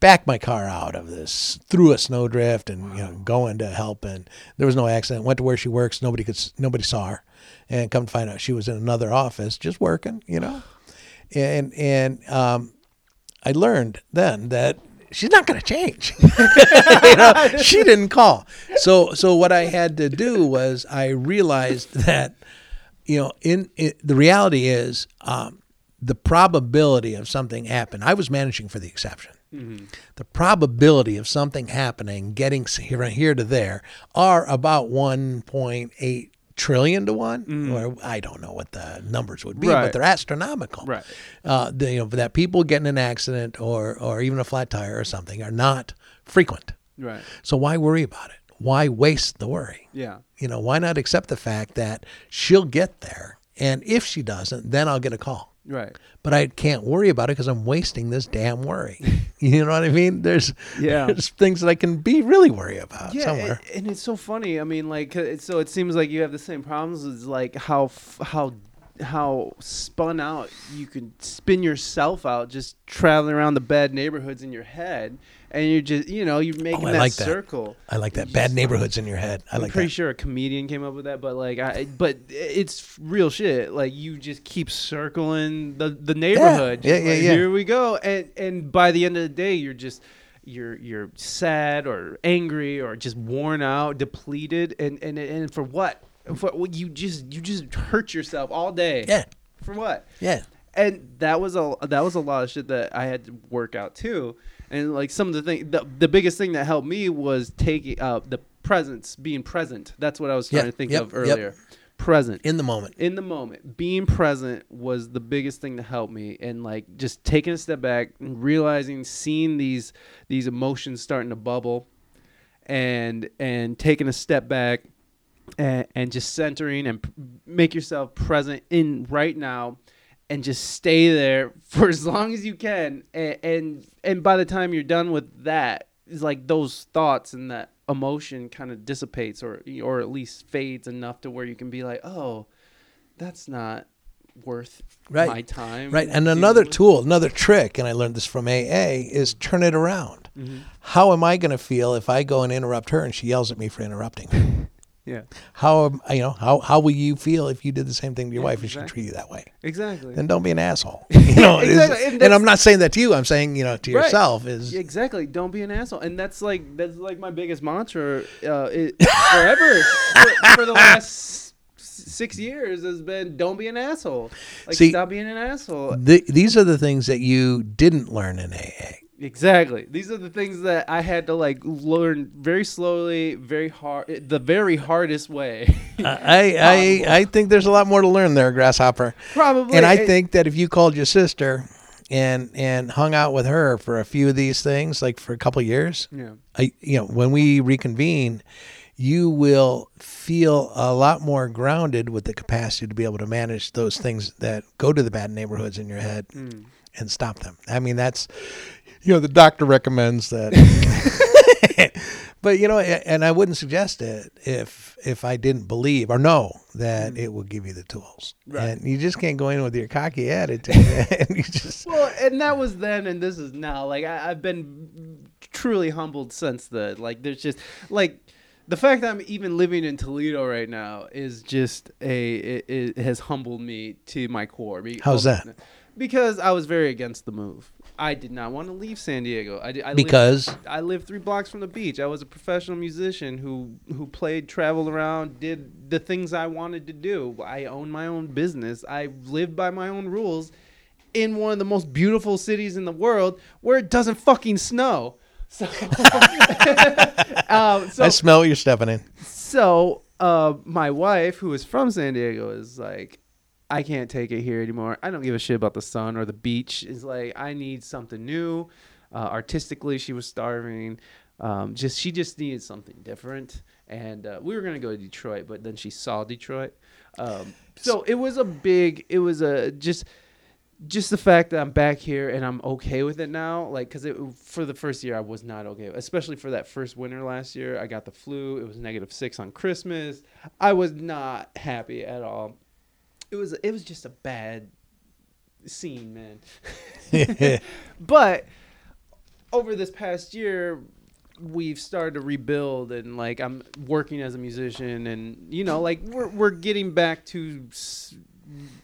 back my car out of this, through a snowdrift, and, you know, going to help. And there was no accident. Went to where she works. Nobody could, nobody saw her. And come to find out, she was in another office just working, you know. And and um, I learned then that she's not going to change. You know, she didn't call. So so what I had to do was I realized that, you know, in, in the reality is um, the probability of something happening. I was managing for the exception. Mm-hmm. The probability of something happening, getting here, here to there, are about one point eight trillion to one. Mm-hmm. Or I don't know what the numbers would be, right, but they're astronomical. Right. Uh, the, you know, that people getting an accident or or even a flat tire or something are not frequent. Right. So why worry about it? Why waste the worry? Yeah. You know, why not accept the fact that she'll get there, and if she doesn't, then I'll get a call. Right. But I can't worry about it because I'm wasting this damn worry. You know what I mean? There's, yeah, there's things that I can be really worried about, yeah, somewhere. And, and it's so funny. I mean, like, so it seems like you have the same problems as like how, how how spun out you could spin yourself out just traveling around the bad neighborhoods in your head, and you're just, you know, you're making oh, I that like circle. That. I like that. You're bad just, neighborhoods in your head. I I'm like. Pretty that. sure a comedian came up with that, but like, I, but it's real shit. Like you just keep circling the the neighborhood. Yeah, yeah, yeah, like, yeah. Here we go, and and by the end of the day, you're just. You're you're sad or angry or just worn out, depleted, and and, and for what? For well, you just you just hurt yourself all day. Yeah. For what? Yeah. And that was a that was a lot of shit that I had to work out too. And like some of the thing, the, the biggest thing that helped me was taking uh, the presence, being present. That's what I was trying yep. to think yep. of earlier. Yep. Present in the moment. In the moment, being present was the biggest thing to help me, and like just taking a step back and realizing, seeing these these emotions starting to bubble, and and taking a step back, and, and just centering and p- make yourself present in right now, and just stay there for as long as you can, and and, and by the time you're done with that, it's like those thoughts and that emotion kind of dissipates or or at least fades enough to where you can be like, oh, that's not worth right. my time. Right. And another tool, another trick, and I learned this from A A, is turn it around. Mm-hmm. How am I going to feel if I go and interrupt her and she yells at me for interrupting? Yeah. How am, you know, how, how will you feel if you did the same thing to your yeah, wife exactly. and she treated you that way? Exactly. Then don't be an asshole. You know, exactly. and, and I'm not saying that to you. I'm saying, you know, to right. yourself is exactly. Don't be an asshole. And that's like that's like my biggest mantra uh, it, forever for, for the last six years has been don't be an asshole. Like See, stop being an asshole. The, these are the things that you didn't learn in A A. Exactly. These are the things that I had to like learn very slowly, very hard, the very hardest way. I, I I think there's a lot more to learn there, Grasshopper. Probably. And I it, think that if you called your sister and and hung out with her for a few of these things, like for a couple of years, yeah. I, you know, when we reconvene, you will feel a lot more grounded with the capacity to be able to manage those things that go to the bad neighborhoods in your head mm. and stop them. I mean, that's... You know, the doctor recommends that. But, you know, and I wouldn't suggest it if if I didn't believe or know that mm-hmm. it will give you the tools. Right. And you just can't go in with your cocky attitude. And you just... Well, and that was then and this is now. Like, I, I've been truly humbled since then. Like, there's just, like... The fact that I'm even living in Toledo right now is just a it, it has humbled me to my core. How's that? Because I was very against the move. I did not want to leave San Diego. I, did, I because lived, I lived three blocks from the beach. I was a professional musician who who played, traveled around, did the things I wanted to do. I owned my own business. I lived by my own rules in one of the most beautiful cities in the world where it doesn't fucking snow. So, um, so I smell what you're stepping in. So uh, my wife, who is from San Diego, is like, I can't take it here anymore. I don't give a shit about the sun or the beach. It's like, I need something new. Uh, artistically, she was starving. Um, just she just needed something different. And uh, we were going to go to Detroit, but then she saw Detroit. Um, so it was a big, it was a just... Just the fact that I'm back here and I'm okay with it now, like, because for the first year I was not okay, especially for that first winter last year. I got the flu. It was negative six on Christmas. I was not happy at all. It was it was just a bad scene, man. But over this past year, we've started to rebuild, and like I'm working as a musician, and you know, like we're we're getting back to. S-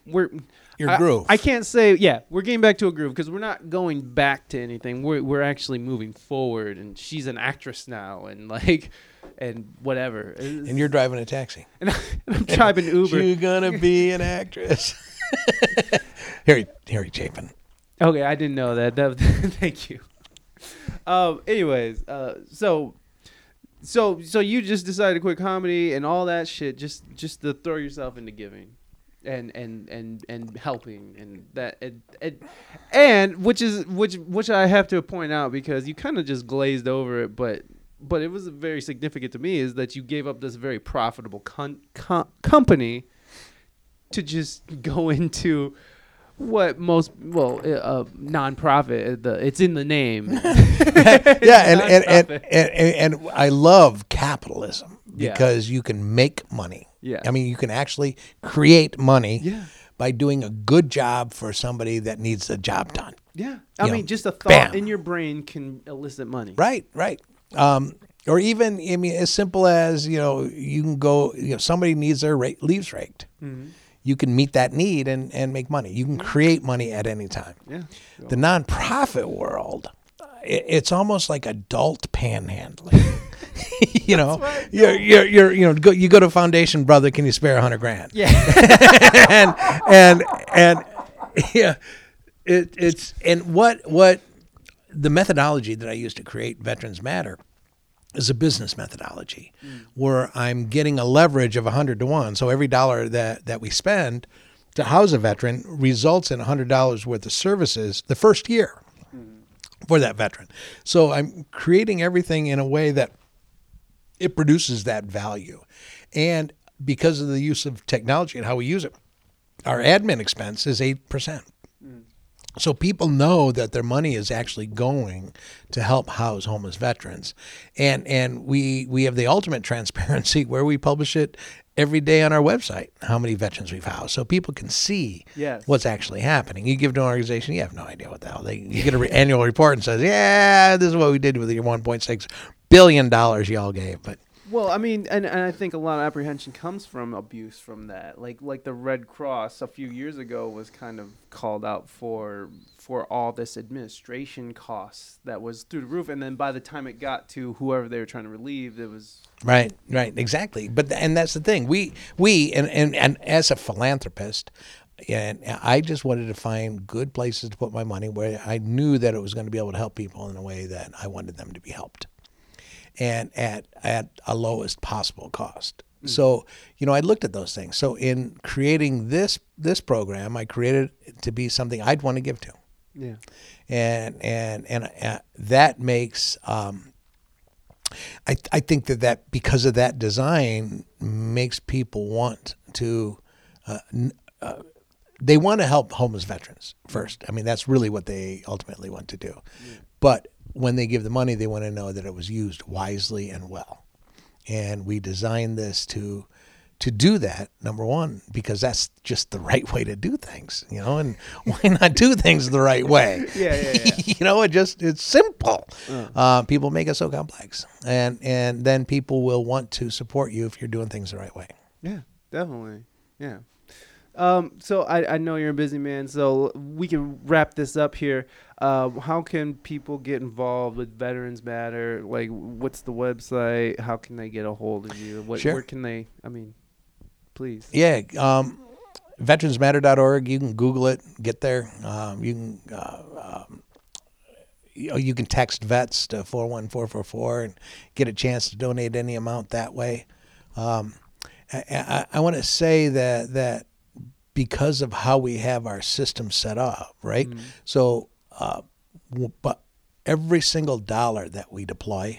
We're your groove. I, I can't say yeah. We're getting back to a groove because we're not going back to anything. We're we're actually moving forward, and she's an actress now, and like, and whatever. It's, and you're driving a taxi, and, I, and I'm driving Uber. You're gonna be an actress. Harry Harry Chapin. Okay, I didn't know that. that thank you. Um. Anyways, uh. So. So so you just decided to quit comedy and all that shit just just to throw yourself into giving. And, and and and helping and that and, and and which is which which I have to point out because you kind of just glazed over it, but but it was very significant to me is that you gave up this very profitable con- com- company to just go into what most well uh, nonprofit the it's in the name. Yeah, and, and, and, and and I love capitalism because yeah. you can make money. Yeah. I mean, you can actually create money yeah. by doing a good job for somebody that needs a job done. Yeah. I you mean, know, just a thought bam. in your brain can elicit money. Right, right. Um, or even, I mean, as simple as, you know, you can go, you know, somebody needs their ra- leaves raked. Mm-hmm. You can meet that need and, and make money. You can create money at any time. Yeah. Cool. The nonprofit world, it, it's almost like adult panhandling. You know, right. you're, you're, you're, you know, go, you go to foundation, brother, can you spare a hundred grand? Yeah. and, and, and yeah, it, it's, and what, what the methodology that I use to create Veterans Matter is a business methodology mm. where I'm getting a leverage of a hundred to one. So every dollar that, that we spend to house a veteran results in a hundred dollars worth of services the first year mm. for that veteran. So I'm creating everything in a way that it produces that value. And because of the use of technology and how we use it, our admin expense is eight percent. Mm. So people know that their money is actually going to help house homeless veterans. And and we we have the ultimate transparency where we publish it every day on our website, how many veterans we've housed. So people can see yes. what's actually happening. You give to an organization, you have no idea what the hell. They, you get an re- annual report and says, yeah, this is what we did with your one point six billion dollars y'all gave. But well, I mean, and, and I think a lot of apprehension comes from abuse from that. Like like the Red Cross a few years ago was kind of called out for for all this administration costs that was through the roof, and then by the time it got to whoever they were trying to relieve, it was right, right, exactly. But and that's the thing. We we and and, and as a philanthropist, and I just wanted to find good places to put my money where I knew that it was going to be able to help people in a way that I wanted them to be helped. And at at a lowest possible cost. Mm. So, you know, I looked at those things. So in creating this this program, I created it to be something I'd want to give to. Yeah. And and and uh, that makes um, I I think that, that because of that design makes people want to uh, uh, they want to help homeless veterans first. I mean, that's really what they ultimately want to do. Yeah. But when they give the money, they want to know that it was used wisely and well. And we designed this to to do that, number one, because that's just the right way to do things, you know, and why not do things the right way? Yeah, yeah, yeah. You know, it just, it's simple. Uh. Uh, people make it so complex. And, and then people will want to support you if you're doing things the right way. Yeah, definitely. Yeah. Um, so I, I know you're a busy man, so we can wrap this up here. Uh, how can people get involved with Veterans Matter? Like, what's the website? How can they get a hold of you? What, sure. Where can they, I mean, please. Yeah. Um, veterans matter dot org. You can Google it, get there. Um, you can, uh, um, you can text vets to four one four four four and get a chance to donate any amount that way. Um, I, I, I want to say that, that, because of how we have our system set up, right? Mm-hmm. So, uh, w- but every single dollar that we deploy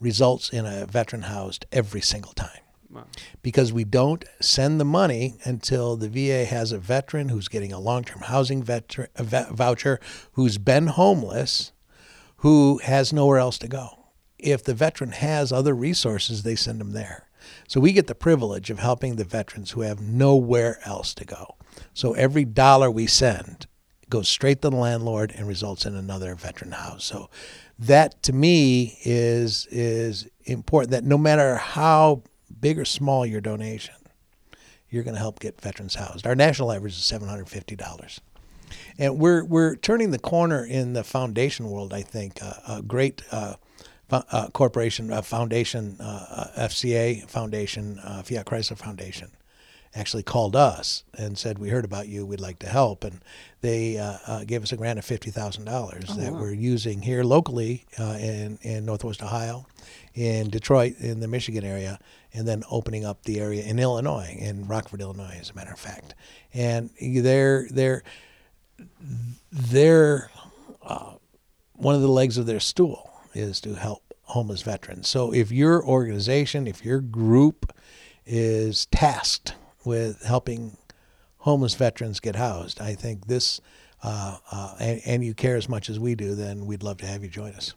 results in a veteran housed every single time. Wow. Because we don't send the money until the V A has a veteran who's getting a long-term housing veter- a v- voucher, who's been homeless, who has nowhere else to go. If the veteran has other resources, they send them there. So we get the privilege of helping the veterans who have nowhere else to go. So every dollar we send goes straight to the landlord and results in another veteran house. So that to me is is important, that no matter how big or small your donation, you're going to help get veterans housed. Our national average is seven hundred fifty dollars. And we're we're turning the corner in the foundation world, I think. Uh, a great uh Uh, corporation, uh, foundation, uh, F C A foundation, uh, Fiat Chrysler Foundation actually called us and said, we heard about you, we'd like to help. And they uh, uh, gave us a grant of fifty thousand dollars oh, that wow. we're using here locally uh, in, in Northwest Ohio, in Detroit, in the Michigan area, and then opening up the area in Illinois, in Rockford, Illinois, as a matter of fact. And they're, they're, they're uh, one of the legs of their stool is to help homeless veterans. So if your organization, if your group is tasked with helping homeless veterans get housed, I think this, uh, uh, and, and you care as much as we do, then we'd love to have you join us.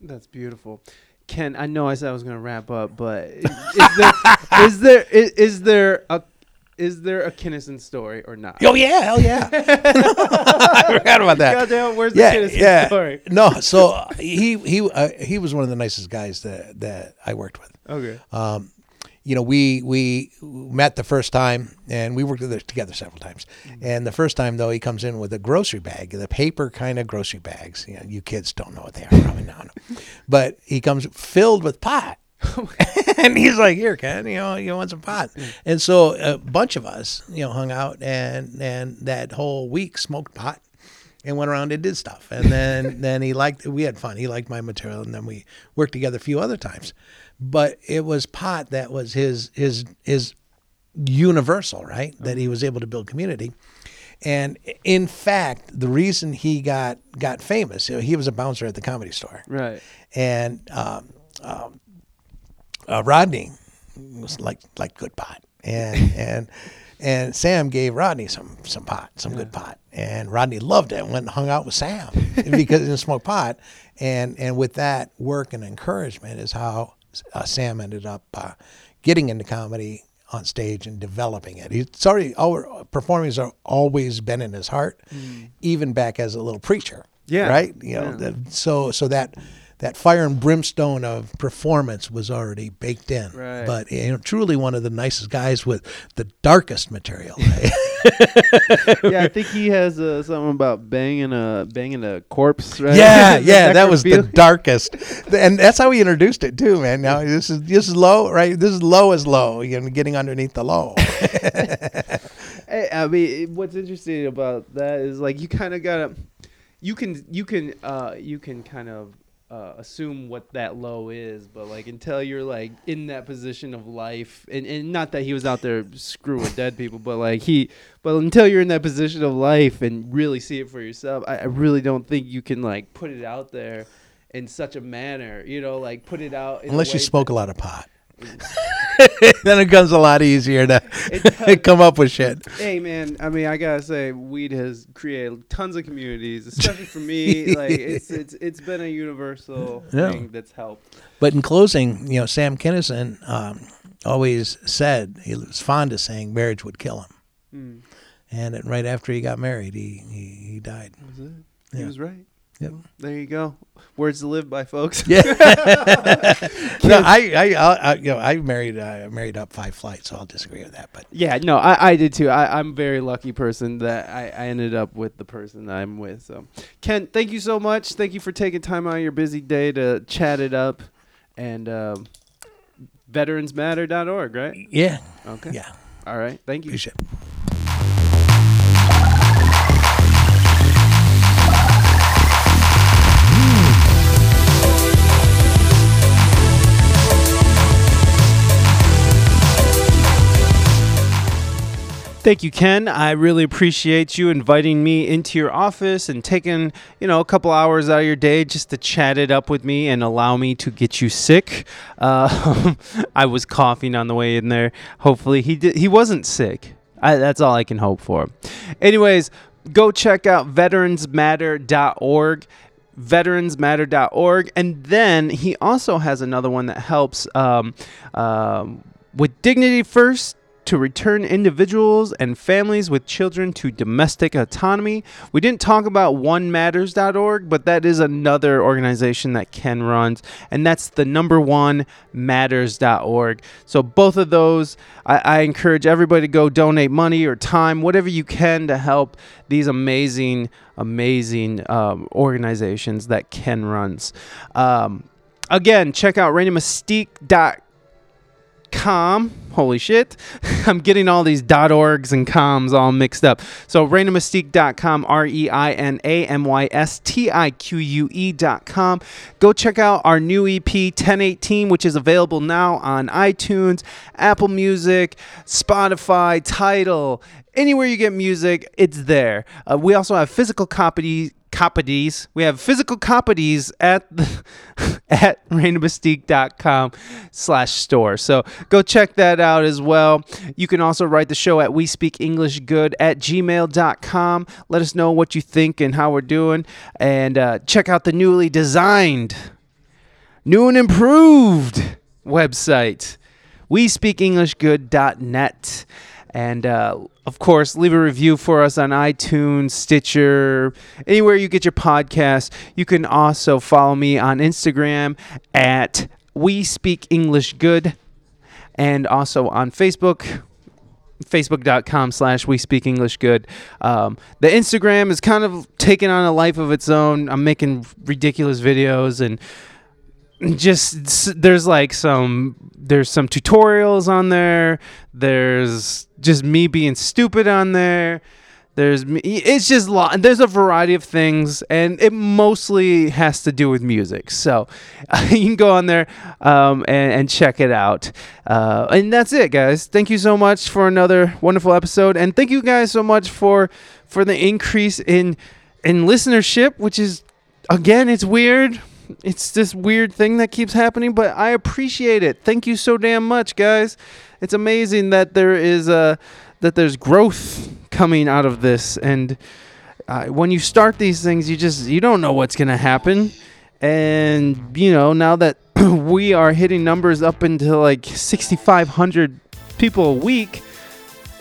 That's beautiful. Ken, I know I said I was going to wrap up, but is, is there, is there, is, is there a Is there a Kinison story or not? Oh, yeah. Hell yeah. I forgot about that. Goddamn, where's the yeah, Kinison yeah. story? No, so he he uh, he was one of the nicest guys that, that I worked with. Okay. Um, you know, we we met the first time, and we worked together several times. Mm-hmm. And the first time, though, he comes in with a grocery bag, the paper kind of grocery bags. You know, you kids don't know what they are. Probably not. But he comes filled with pot. And he's like, here, Ken, you know, you want some pot? And so a bunch of us, you know, hung out and and that whole week smoked pot and went around and did stuff. And then then he liked, we had fun. He liked my material, and then we worked together a few other times. But it was pot that was his his his universal, right? Okay. That he was able to build community. And in fact, the reason he got got famous, you know, he was a bouncer at the Comedy Store, right? And um, um Uh, Rodney was like like good pot, and and and Sam gave Rodney some some pot, some yeah. good pot, and Rodney loved it and went and hung out with Sam because he didn't smoke pot, and and with that work and encouragement is how uh, Sam ended up uh, getting into comedy on stage and developing it. He's sorry, our performing has always been in his heart, mm. even back as a little preacher. Yeah, right. You know, yeah. the, so so that. That fire and brimstone of performance was already baked in. Right. But you know, truly one of the nicest guys with the darkest material. Yeah, I think he has uh, something about banging a banging a corpse, right? Yeah, yeah, that was the darkest. And that's how he introduced it too, man. Now this is this is low, right? This is low as low, you know, getting underneath the low. Hey, I mean, what's interesting about that is like you kind of gotta, you can you can uh, you can kind of. Uh, assume what that low is, but like until you're like in that position of life, and, and not that he was out there screwing dead people, but like he, but until you're in that position of life and really see it for yourself, I, I really don't think you can like put it out there in such a manner, you know, like put it out. In Unless you smoke a lot of pot. Then it becomes a lot easier to come up with shit. Hey man, I mean, I gotta say, weed has created tons of communities, especially for me. Like it's it's it's been a universal yeah. thing that's helped. But in closing, you know, Sam Kinison um, always said he was fond of saying marriage would kill him, mm. and it, right after he got married, he he, he died. Was it? Yeah. He was right. Yep. There you go. Words to live by, folks. Yeah. No, I, I, I, you know, I married, uh, married up five flights, so I'll disagree with that. But yeah, no, I, I did too. I, I'm a very lucky person that I, I ended up with the person that I'm with. So, Ken, thank you so much. Thank you for taking time out of your busy day to chat it up, and um, veterans matter dot org, right? Yeah. Okay. Yeah. All right. Thank you. Appreciate it. Thank you, Ken. I really appreciate you inviting me into your office and taking, you know, a couple hours out of your day just to chat it up with me and allow me to get you sick. Uh, I was coughing on the way in there. Hopefully he did. He wasn't sick. I, that's all I can hope for. Anyways, go check out veterans matter dot org. veterans matter dot org. And then he also has another one that helps um, uh, with Dignity First, to return individuals and families with children to domestic autonomy. We didn't talk about one matters dot org, but that is another organization that Ken runs, and that's the number one matters dot org. So both of those, I, I encourage everybody to go donate money or time, whatever you can, to help these amazing, amazing um, organizations that Ken runs. Um, again, check out Reign of Mystique dot com. Com, holy shit. I'm getting all these .orgs and coms all mixed up. So Reign of Mystique dot com, R E I N A M Y S T I Q U E dot com. Go check out our new E P, ten eighteen, which is available now on iTunes, Apple Music, Spotify, Tidal, anywhere you get music, it's there. Uh, we also have physical copies. Copies. We have physical copies at at Reign of Mystique dot com slash store. So go check that out as well. You can also write the show at we speak english good at gmail dot com. Let us know what you think and how we're doing. And uh, check out the newly designed, new and improved website, we speak english good dot net. And uh, of course, leave a review for us on iTunes, Stitcher, anywhere you get your podcast. You can also follow me on Instagram at We Speak English Good, and also on Facebook, facebook.com slash We Speak English Good. Um, the Instagram is kind of taking on a life of its own. I'm making ridiculous videos, and just there's like some there's some tutorials on there. There's just me being stupid on there. There's me, it's just lot. There's a variety of things, and it mostly has to do with music. So you can go on there um, and, and check it out. Uh, and that's it, guys. Thank you so much for another wonderful episode, and thank you guys so much for for the increase in in listenership, which is again, it's weird. It's this weird thing that keeps happening, but I appreciate it. Thank you so damn much, guys. It's amazing that there is a that there's growth coming out of this, and uh, when you start these things, you just you don't know what's gonna happen. And you know, now that we are hitting numbers up into like sixty-five hundred people a week,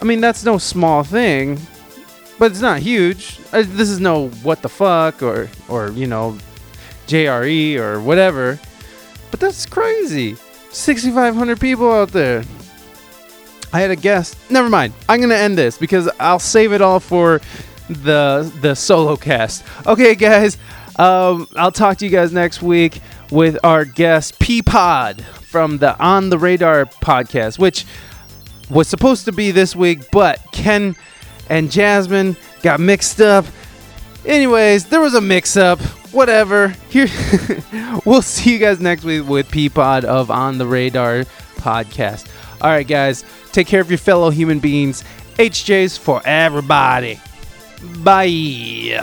I mean, that's no small thing, but it's not huge. I, this is no what the fuck or or you know. J R E or whatever, but that's crazy. sixty-five hundred people out there. I had a guess. Never mind. I'm gonna end this because I'll save it all for the the solo cast. Okay, guys. Um, I'll talk to you guys next week with our guest P Pod from the On the Radar podcast, which was supposed to be this week, but Ken and Jasmine got mixed up. Anyways, there was a mix-up. Whatever. Here, we'll see you guys next week with Peapod of On the Radar podcast. All right, guys. Take care of your fellow human beings. H Js for everybody. Bye.